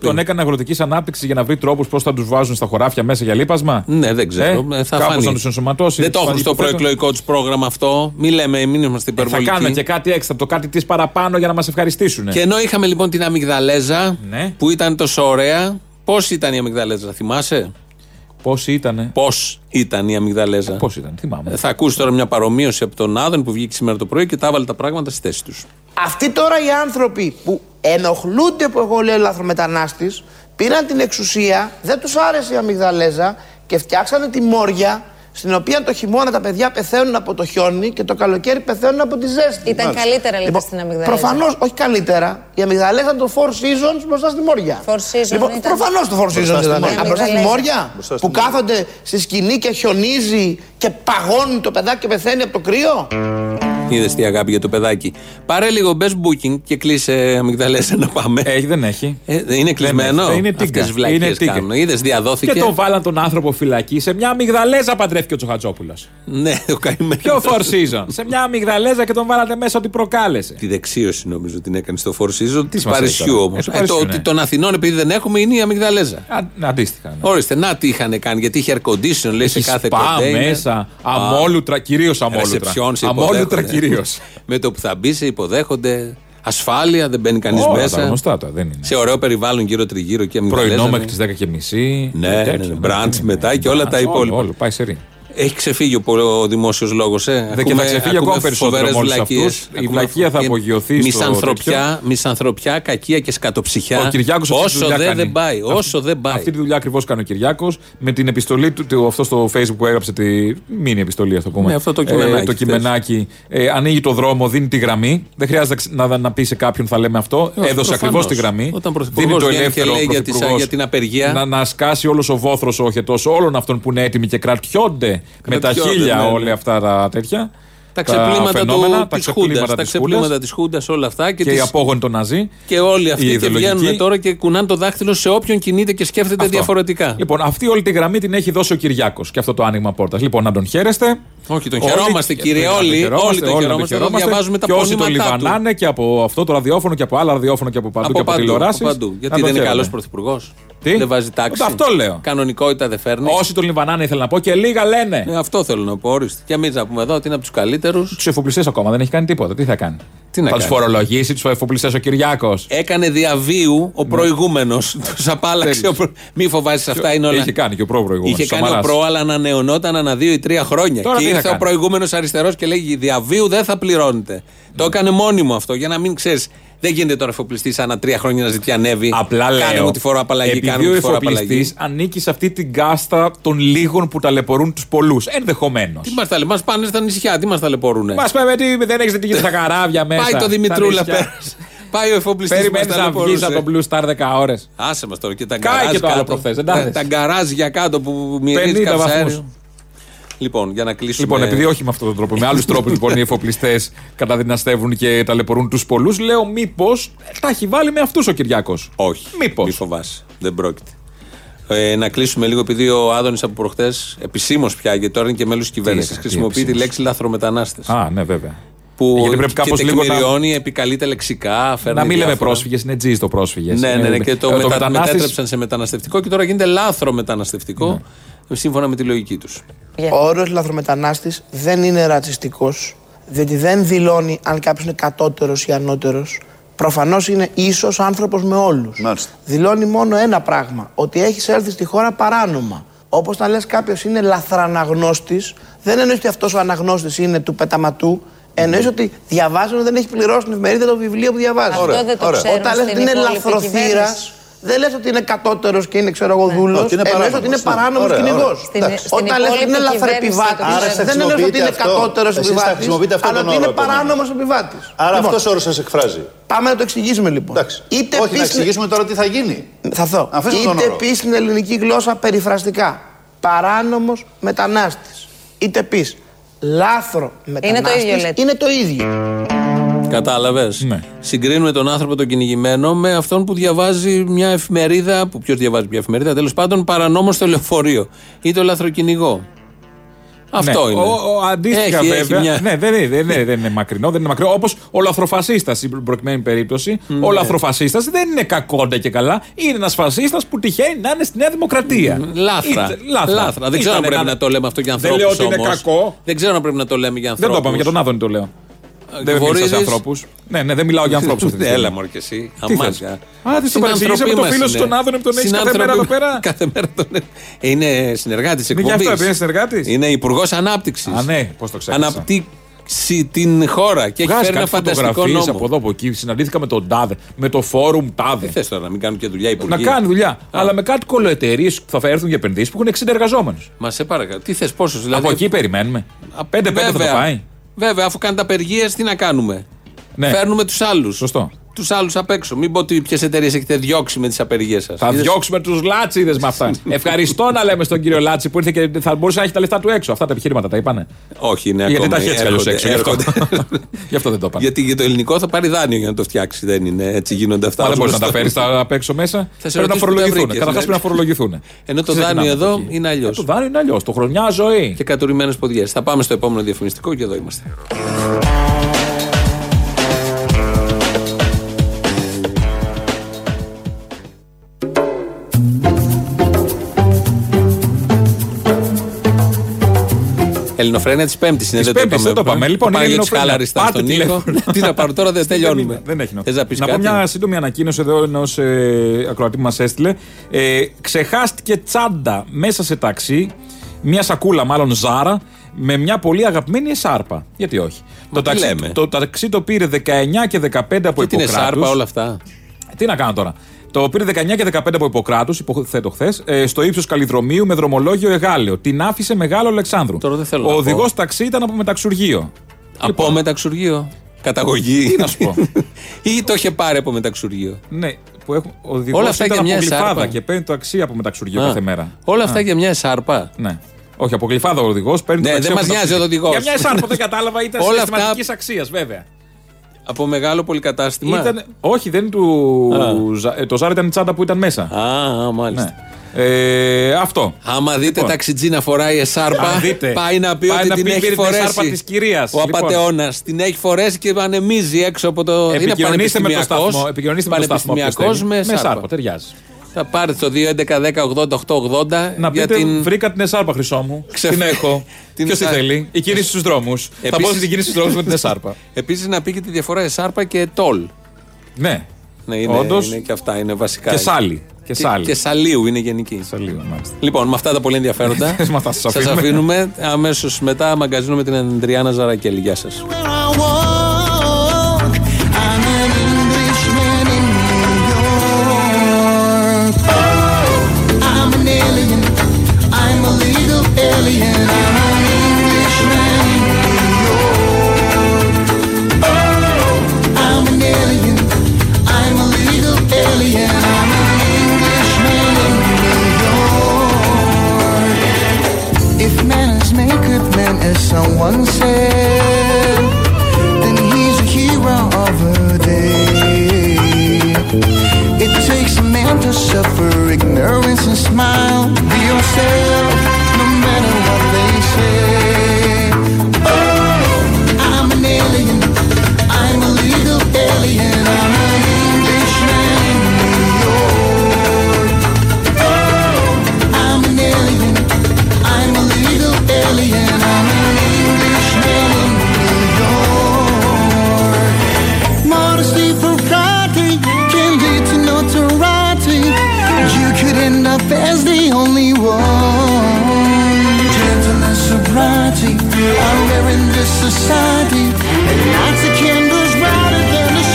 Τον έκανε αγροτικής ανάπτυξης για να βρει τρόπους πώς θα τους βάζουν στα χωράφια μέσα για λείπασμα. Ναι, δεν ξέρω. Θα κάπως να τους ενσωματώσει. Δεν το έχουν στο προεκλογικό τους πρόγραμμα αυτό. Μην λέμε, μην είμαστε υπερβολικοί. Θα κάνουν και κάτι έξω, το κάτι της παραπάνω για να μας ευχαριστήσουν. Και ενώ είχαμε λοιπόν την αμυγδαλέζα που ήταν τόσο ωραία. Πώς ήταν η αμυγδαλέζα, θυμάσαι? Πώς ήταν η αμυγδαλέζα. Πώς ήταν, θυμάμαι. Θα ακούσει τώρα μια παρομοίωση από τον Άδων που βγήκε σήμερα το πρωί και τα έβαλε τα πράγματα στη θέση τους. Αυτοί τώρα οι άνθρωποι που ενοχλούνται που εγώ λέω λαθρομετανάστης, πήραν την εξουσία, δεν τους άρεσε η αμυγδαλέζα και φτιάξανε τη Μόρια, στην οποία το χειμώνα τα παιδιά πεθαίνουν από το χιόνι και το καλοκαίρι πεθαίνουν από τη ζέστη. Ήταν καλύτερα λοιπόν, στην αμυγδαλέζα. Προφανώς, όχι καλύτερα. Η αμυγδαλέζα ήταν το Four Seasons μπροστά στη Μόρια. Λοιπόν, ήταν... Προφανώς το Four Seasons ήταν. Μπροστά στη Μόρια, που κάθονται στη σκηνή και χιονίζει και παγώνει το παιδάκι και πεθαίνει από το κρύο. Είδες τι αγάπη για το παιδάκι. Πάρε λίγο, μπες booking και κλείσε αμυγδαλέζα να πάμε. Έχει, δεν έχει. Είναι κλεισμένο. Είναι τίγκα. Είδες, διαδόθηκε. Και τον βάλαν τον άνθρωπο φυλακή. Σε μια αμυγδαλέζα παντρεύτηκε ο Τσοχατζόπουλος. Ναι, ο καημένος. Ποιο Four Seasons. Σε μια αμυγδαλέζα και τον βάλατε μέσα ότι προκάλεσε. Τη δεξίωση νομίζω την έκανε στο Four Seasons. Τη Παρισιού όμως. Των Αθηνών επειδή δεν έχουμε είναι η αμυγδαλέζα. Αντίστοιχα. Ορίστε, να τι είχαν κάνει. Γιατί είχε air condition, λέει, σε κάθε κοντέινερ. Μέσα, αμόλουτρα, κυρίως αμόλουτρα. Με το που θα μπει, σε υποδέχονται. Ασφάλεια, δεν μπαίνει κανείς μέσα. Γνωστάτα, δεν είναι. Σε ωραίο περιβάλλον γύρω-τριγύρω και αμυγδαλέζα. Πρωινό μέχρι τις 10:30. Ναι, μπραντς μετά και όλα τα υπόλοιπα. Όλο, πάει σε ρί. Έχει ξεφύγει ο δημόσιος λόγος. Δεν και θα ξεφύγει ακόμα περισσότερο από αυτούς. Η βλακεία θα απογειωθεί. Μισανθρωπιά, κακία και σκατοψυχιά. Όσο δεν πάει. Αυτή τη δουλειά ακριβώς κάνει ο Κυριάκος. Με την επιστολή του, αυτό στο Facebook που έγραψε τη μήνυ επιστολή, α το πούμε. Αυτό το κειμενάκι. Ανοίγει το δρόμο, δίνει τη γραμμή. Δεν χρειάζεται να πει σε κάποιον, θα λέμε αυτό. Έδωσε ακριβώς τη γραμμή. Δίνει το ελεύθερο για την απεργία. Να σκάσει όλο ο βόθρος ο οχετός όλων αυτών που είναι έτοιμοι και κρατιόνται. Με τα χίλια όλα αυτά τα τέτοια. Τα ξεπλήματα της Χούντας, όλα αυτά. Και οι απόγονοι των Ναζί. Και όλοι αυτοί και βγαίνουν τώρα και κουνάνε το δάχτυλο σε όποιον κινείται και σκέφτεται αυτό διαφορετικά. Λοιπόν, αυτή όλη τη γραμμή την έχει δώσει ο Κυριάκος και αυτό το άνοιγμα πόρτας. Λοιπόν, να τον χαίρεστε. Όχι, τον χαιρόμαστε, κύριε. Όλοι τον χαιρόμαστε. Εδώ διαβάζουμε τα πόδια. Και όσοι τον λιβανάνε και από αυτό το ραδιόφωνο και από άλλα ραδιόφωνο και από παντού και από τηλεοράσεις. Γιατί δεν είναι καλός πρωθυπουργός. Δεν βάζει τάξη. Αυτό λέω. Κανονικότητα δεν φέρνει. Όσοι τον λιβανάνε, ήθελα να πω, και λίγα λένε. Αυτό θέλω να πω. Ορίστε. Και εμείς να πούμε εδώ ότι είναι από τους καλύτερους. Τους εφοπλιστές ακόμα δεν έχει κάνει τίποτα. Τι θα κάνει. Θα τους φορολογήσει τους εφοπλιστές ο Κυριάκος. Έκανε διαβίου ο προηγούμενος. Τους απάλλαξε. Μη φοβάσεις, αυτά είναι όλα. Είχε κάνει και ο προηγούμενος. Είχε κάνει ο προ, αλλά ανανεωνόταν ανά 2 ή 3 χρόνια. Τώρα και ήρθε ο προηγούμενος αριστερός και λέγει διαβίου δεν θα πληρώνεται. Το έκανε μόνιμο αυτό για να μην ξέρεις. Δεν γίνεται τώρα εφοπλιστής ανά 3 χρόνια να ζητιανεύει. Απλά λέω. Κάνε μου τη φοροαπαλλαγή. Επειδή ο εφοπλιστής ανήκει σε αυτή την κάστα των λίγων που ταλαιπωρούν τους πολλούς. Ενδεχομένως. Τι μας ταλαιπωρούν, μας πάνε στα νησιά, τι μας ταλαιπωρούνε. Μας πάνε, δεν έχεις δει στα καράβια μέσα. Πάει το Δημητρούλα πέρας. Πάει ο εφοπλιστής. Περιμένεις να βγεις από τον Blue Star 10 ώρες. Άσε μας τώρα και τα γκαράζ κάτω. Τα γκαράζ για κάτω που μυρίζει καυσαέριο. Λοιπόν, για να κλείσουμε. Λοιπόν, επειδή όχι με αυτόν τον τρόπο, με άλλους τρόπους λοιπόν οι εφοπλιστές καταδυναστεύουν και ταλαιπωρούν τους πολλούς, λέω μήπως τα έχει βάλει με αυτούς ο Κυριάκος. Όχι. Μήπως. Μη φοβάσαι. Δεν πρόκειται. Να κλείσουμε λίγο, επειδή ο Άδωνης από προχτές επισήμως πια, γιατί τώρα είναι και μέλος της κυβέρνησης, χρησιμοποιεί τη λέξη λαθρομετανάστες. Α, ναι, βέβαια. Που τεκμηριώνει, επικαλείται λεξικά. Να μην λέμε πρόσφυγες, είναι τζι το πρόσφυγες. Ναι, ναι, και το μετέτρεψαν σε μεταναστευτικό και τώρα γίνεται λαθρομεταναστευτικό. Σύμφωνα με τη λογική τους. Ο όρος λαθρομετανάστης δεν είναι ρατσιστικός, διότι δεν δηλώνει αν κάποιος είναι κατώτερος ή ανώτερος. Προφανώς είναι ίσος άνθρωπος με όλους. Μάλιστα. Δηλώνει μόνο ένα πράγμα, ότι έχεις έρθει στη χώρα παράνομα. Όπως να λες κάποιος είναι λαθραναγνώστης, δεν εννοείς ότι αυτός ο αναγνώστης είναι του πεταματού. Εννοείς ότι διαβάζουν δεν έχει πληρώσει την εφημερίδα, το βιβλίο που διαβάζει. Αυτό ωραία, δεν το ξέρουμε. Όταν λες ότι είναι λαθροθύρας. Δεν λες ότι είναι κατώτερος και είναι, ξέρω εγώ, δούλος. Εννοείς ότι είναι παράνομος κυνηγός. Όταν λες ότι είναι λαθρεπιβάτης, δεν εννοείς ότι είναι κατώτερος επιβάτης, αλλά ότι είναι παράνομος επιβάτης. Άρα αυτός ο όρος σας εκφράζει. Πάμε να το εξηγήσουμε λοιπόν. Όχι, να εξηγήσουμε τώρα τι θα γίνει. Θα δω. Είτε πεις στην ελληνική γλώσσα περιφραστικά παράνομος μετανάστης, είτε πεις λάθρο μετανάστης, είναι το ίδιο. Κατάλαβες. Ναι. Συγκρίνουμε τον άνθρωπο τον κυνηγημένο με αυτόν που διαβάζει μια εφημερίδα. Που ποιος διαβάζει μια εφημερίδα, τέλος πάντων, παρανόμως στο λεωφορείο ή το λαθροκυνηγό. Αυτό ναι, είναι. Αντίστοιχα έχει, βέβαια. Έχει μια... Ναι, δεν είναι μακρινό, δεν είναι μακρινό. Όπως ο λαθροφασίστας στην προκειμένη περίπτωση. Ναι. Ο λαθροφασίστας δεν είναι κακόντα και καλά. Είναι ένας φασίστας που τυχαίνει να είναι στη Νέα Δημοκρατία. Λάθρα. Δεν ξέρω αν πρέπει να το λέμε αυτό για ανθρώπους. Δεν λέω ότι είναι κακό. Δεν ξέρω αν πρέπει να το λέμε για ανθρώπους. Δεν το είπαμε, για τον Άδωνη το λέω. Δεν μιλάω για ανθρώπους. Ναι, δεν μιλάω για ανθρώπους. Έλα, μωρέ και εσύ. Αμάσια. Α, τι στον παρεξηγήσαμε το φίλο σου τον Άδωνη που τον έχεις κάθε μέρα εδώ πέρα. Κάθε μέρα τον έχει. Είναι συνεργάτης εκπομπής. Είναι γι' αυτό, είναι συνεργάτης. Είναι υπουργός ανάπτυξης. Α, ναι, πώς το ξέχασα. Αναπτύξει την χώρα και έχει φέρει ένα φανταστικό νόμο. Από εδώ από εκεί συναντήθηκα με τον Τάδε, με το Φόρουμ Τάδε. Θες τώρα να μην κάνουν και δουλειά υπουργοί. Να κάνουν δουλειά. Αλλά με κάτι κολοεταιρείες που θα έρθουν για επενδύσεις που έχουν 60 εργαζόμενους. Μα σε παρακαλώ. Τι θες, πόσους δηλαδή. Από εκεί περιμένουμε. 5-5 θα το πάει. Βέβαια, αφού κάνουν τα απεργίες, τι να κάνουμε. Ναι. Φέρνουμε τους άλλους. Σωστό. Τους άλλους απ' έξω. Μην πω ότι ποιες εταιρείες έχετε διώξει με τις απεργίες σας. Θα διώξουμε τους Λάτσιδες με αυτά. Ευχαριστώ να λέμε στον κύριο Λάτση που ήρθε και θα μπορούσε να έχει τα λεφτά του έξω. Αυτά τα επιχειρήματα τα είπανε. Όχι, είναι ακόμα. Γιατί τα έχει έτσι έξω. Γι' αυτό δεν το είπανε. Γιατί για το ελληνικό θα πάρει δάνειο για να το φτιάξει. Δεν είναι έτσι, γίνονται αυτά. Δεν μπορεί να τα φέρει απ' έξω μέσα. Πρέπει να φορολογηθούν. Καταρχάς πρέπει να φορολογηθούν. Ενώ το δάνειο εδώ είναι αλλιώς. Το δάνειο είναι αλλιώς. Το χρονιά ζωή. Και κατουρημένες ποδιές. Θα πάμε στο επόμενο διαφημιστικό και εδώ είμαστε. Ελληνοφρένια της Πέμπτης είναι, δεν το πάμε. Λοιπόν, είναι ελληνοφρένια. Πάρτε τηλέφωνο. Τι να πάρω τώρα, δεν τελειώνουμε. Δεν έχει νόημα. Να πω μια σύντομη ανακοίνωση εδώ ενός ακροατή που μας έστειλε. Ξεχάστηκε τσάντα μέσα σε ταξί μια σακούλα μάλλον Ζάρα με μια πολύ αγαπημένη εσάρπα. Γιατί όχι. Το ταξί το πήρε 19 και 15 από Υποκράτους. Και την εσάρπα όλα αυτά. Τι να κάνω τώρα. Το πήρε 19 και 15 από Υποκράτους, υποθέτω χθες, στο ύψος Καλλιδρομείου με δρομολόγιο Εγάλεο. Την άφησε Μεγάλο Αλεξάνδρου. Τώρα δεν θέλω. Ο οδηγός ταξί ήταν από μεταξουργείο. Από λοιπόν, μεταξουργείο. Καταγωγή. Τι να σου πω. Ή το είχε πάρει από μεταξουργείο. Ναι. Που έχουν, ο όλα αυτά για μια σάρπα. Και παίρνει το αξί από μεταξουργείο κάθε μέρα. Όλα αυτά για μια σάρπα. Ναι. Όχι, από γλυφάδα ο οδηγός παίρνει το αξί. Δεν μας νοιάζει ο οδηγός. Για μια σάρπα δεν κατάλαβα, ήταν συστηματικής αξίας βέβαια. Από μεγάλο πολυκατάστημα. Ήταν, όχι, δεν του. Το Ζάρ ήταν η τσάντα που ήταν μέσα. Α, μάλιστα. Ναι. Αυτό. Άμα δείτε λοιπόν, ταξιτζή να φοράει εσάρπα, πάει να πει ότι την έχει φορέσει. Της κυρίας, ο απατεώνας την έχει φορέσει και ανεμίζει έξω από το. Επικοινωνήστε με το σταθμό. Πανεπιστημιακός με εσάρπα. Ταιριάζει. Θα πάρετε το 2.11.10.88.80. Να πείτε την... βρήκα την εσάρπα, Χρυσό μου. Την έχω. Ποιος τη θέλει. Η κίνηση στους δρόμους. Θα πω στην κίνηση στους δρόμους με την εσάρπα. Επίσης να πει και τη διαφορά εσάρπα και τόλ. Ναι. Όντως. Και αυτά είναι βασικά. Και σάλι. Και Σαλίου είναι γενική. Σαλίου, μάλιστα. Λοιπόν, με αυτά τα πολύ ενδιαφέροντα σας αφήνουμε. Αμέσως μετά μαγκαζίνο με την Ανδριάννα Ζαρακέλη. Γεια σας. Someone said, then he's a hero of the day. It takes a man to suffer ignorance and smile. Be yourself, no matter what they say. Oh, I'm an alien, I'm a legal alien, I'm an Englishman in New York. Oh, I'm an alien, I'm a legal alien, I'm an as the only one. Gentleness, sobriety are rare in this society, and lots of candles brighter than the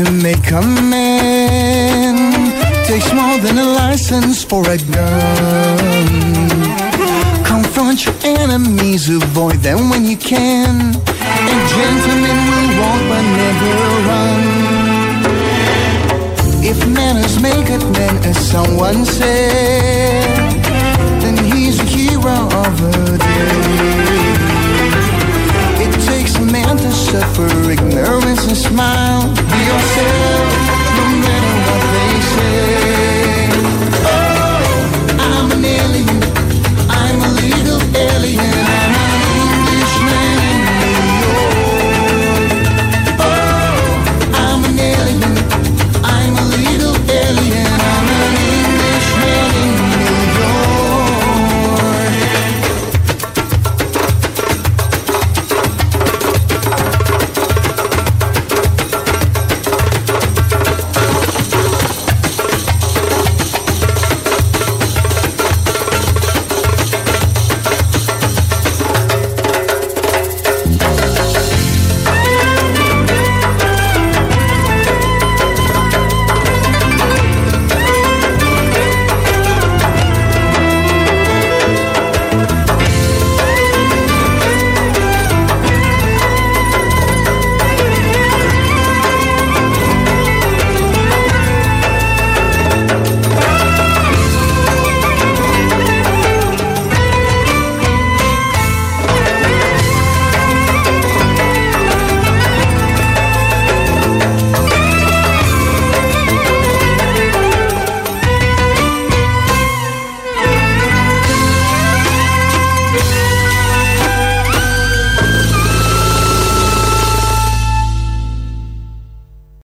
to make a man. Takes more than a license for a gun. Confront your enemies, avoid them when you can. And gentlemen will walk but never run. If manners make a man, as someone said, then he's a hero of the day. It takes a man to suffer ignorance and smile. Be yourself, no matter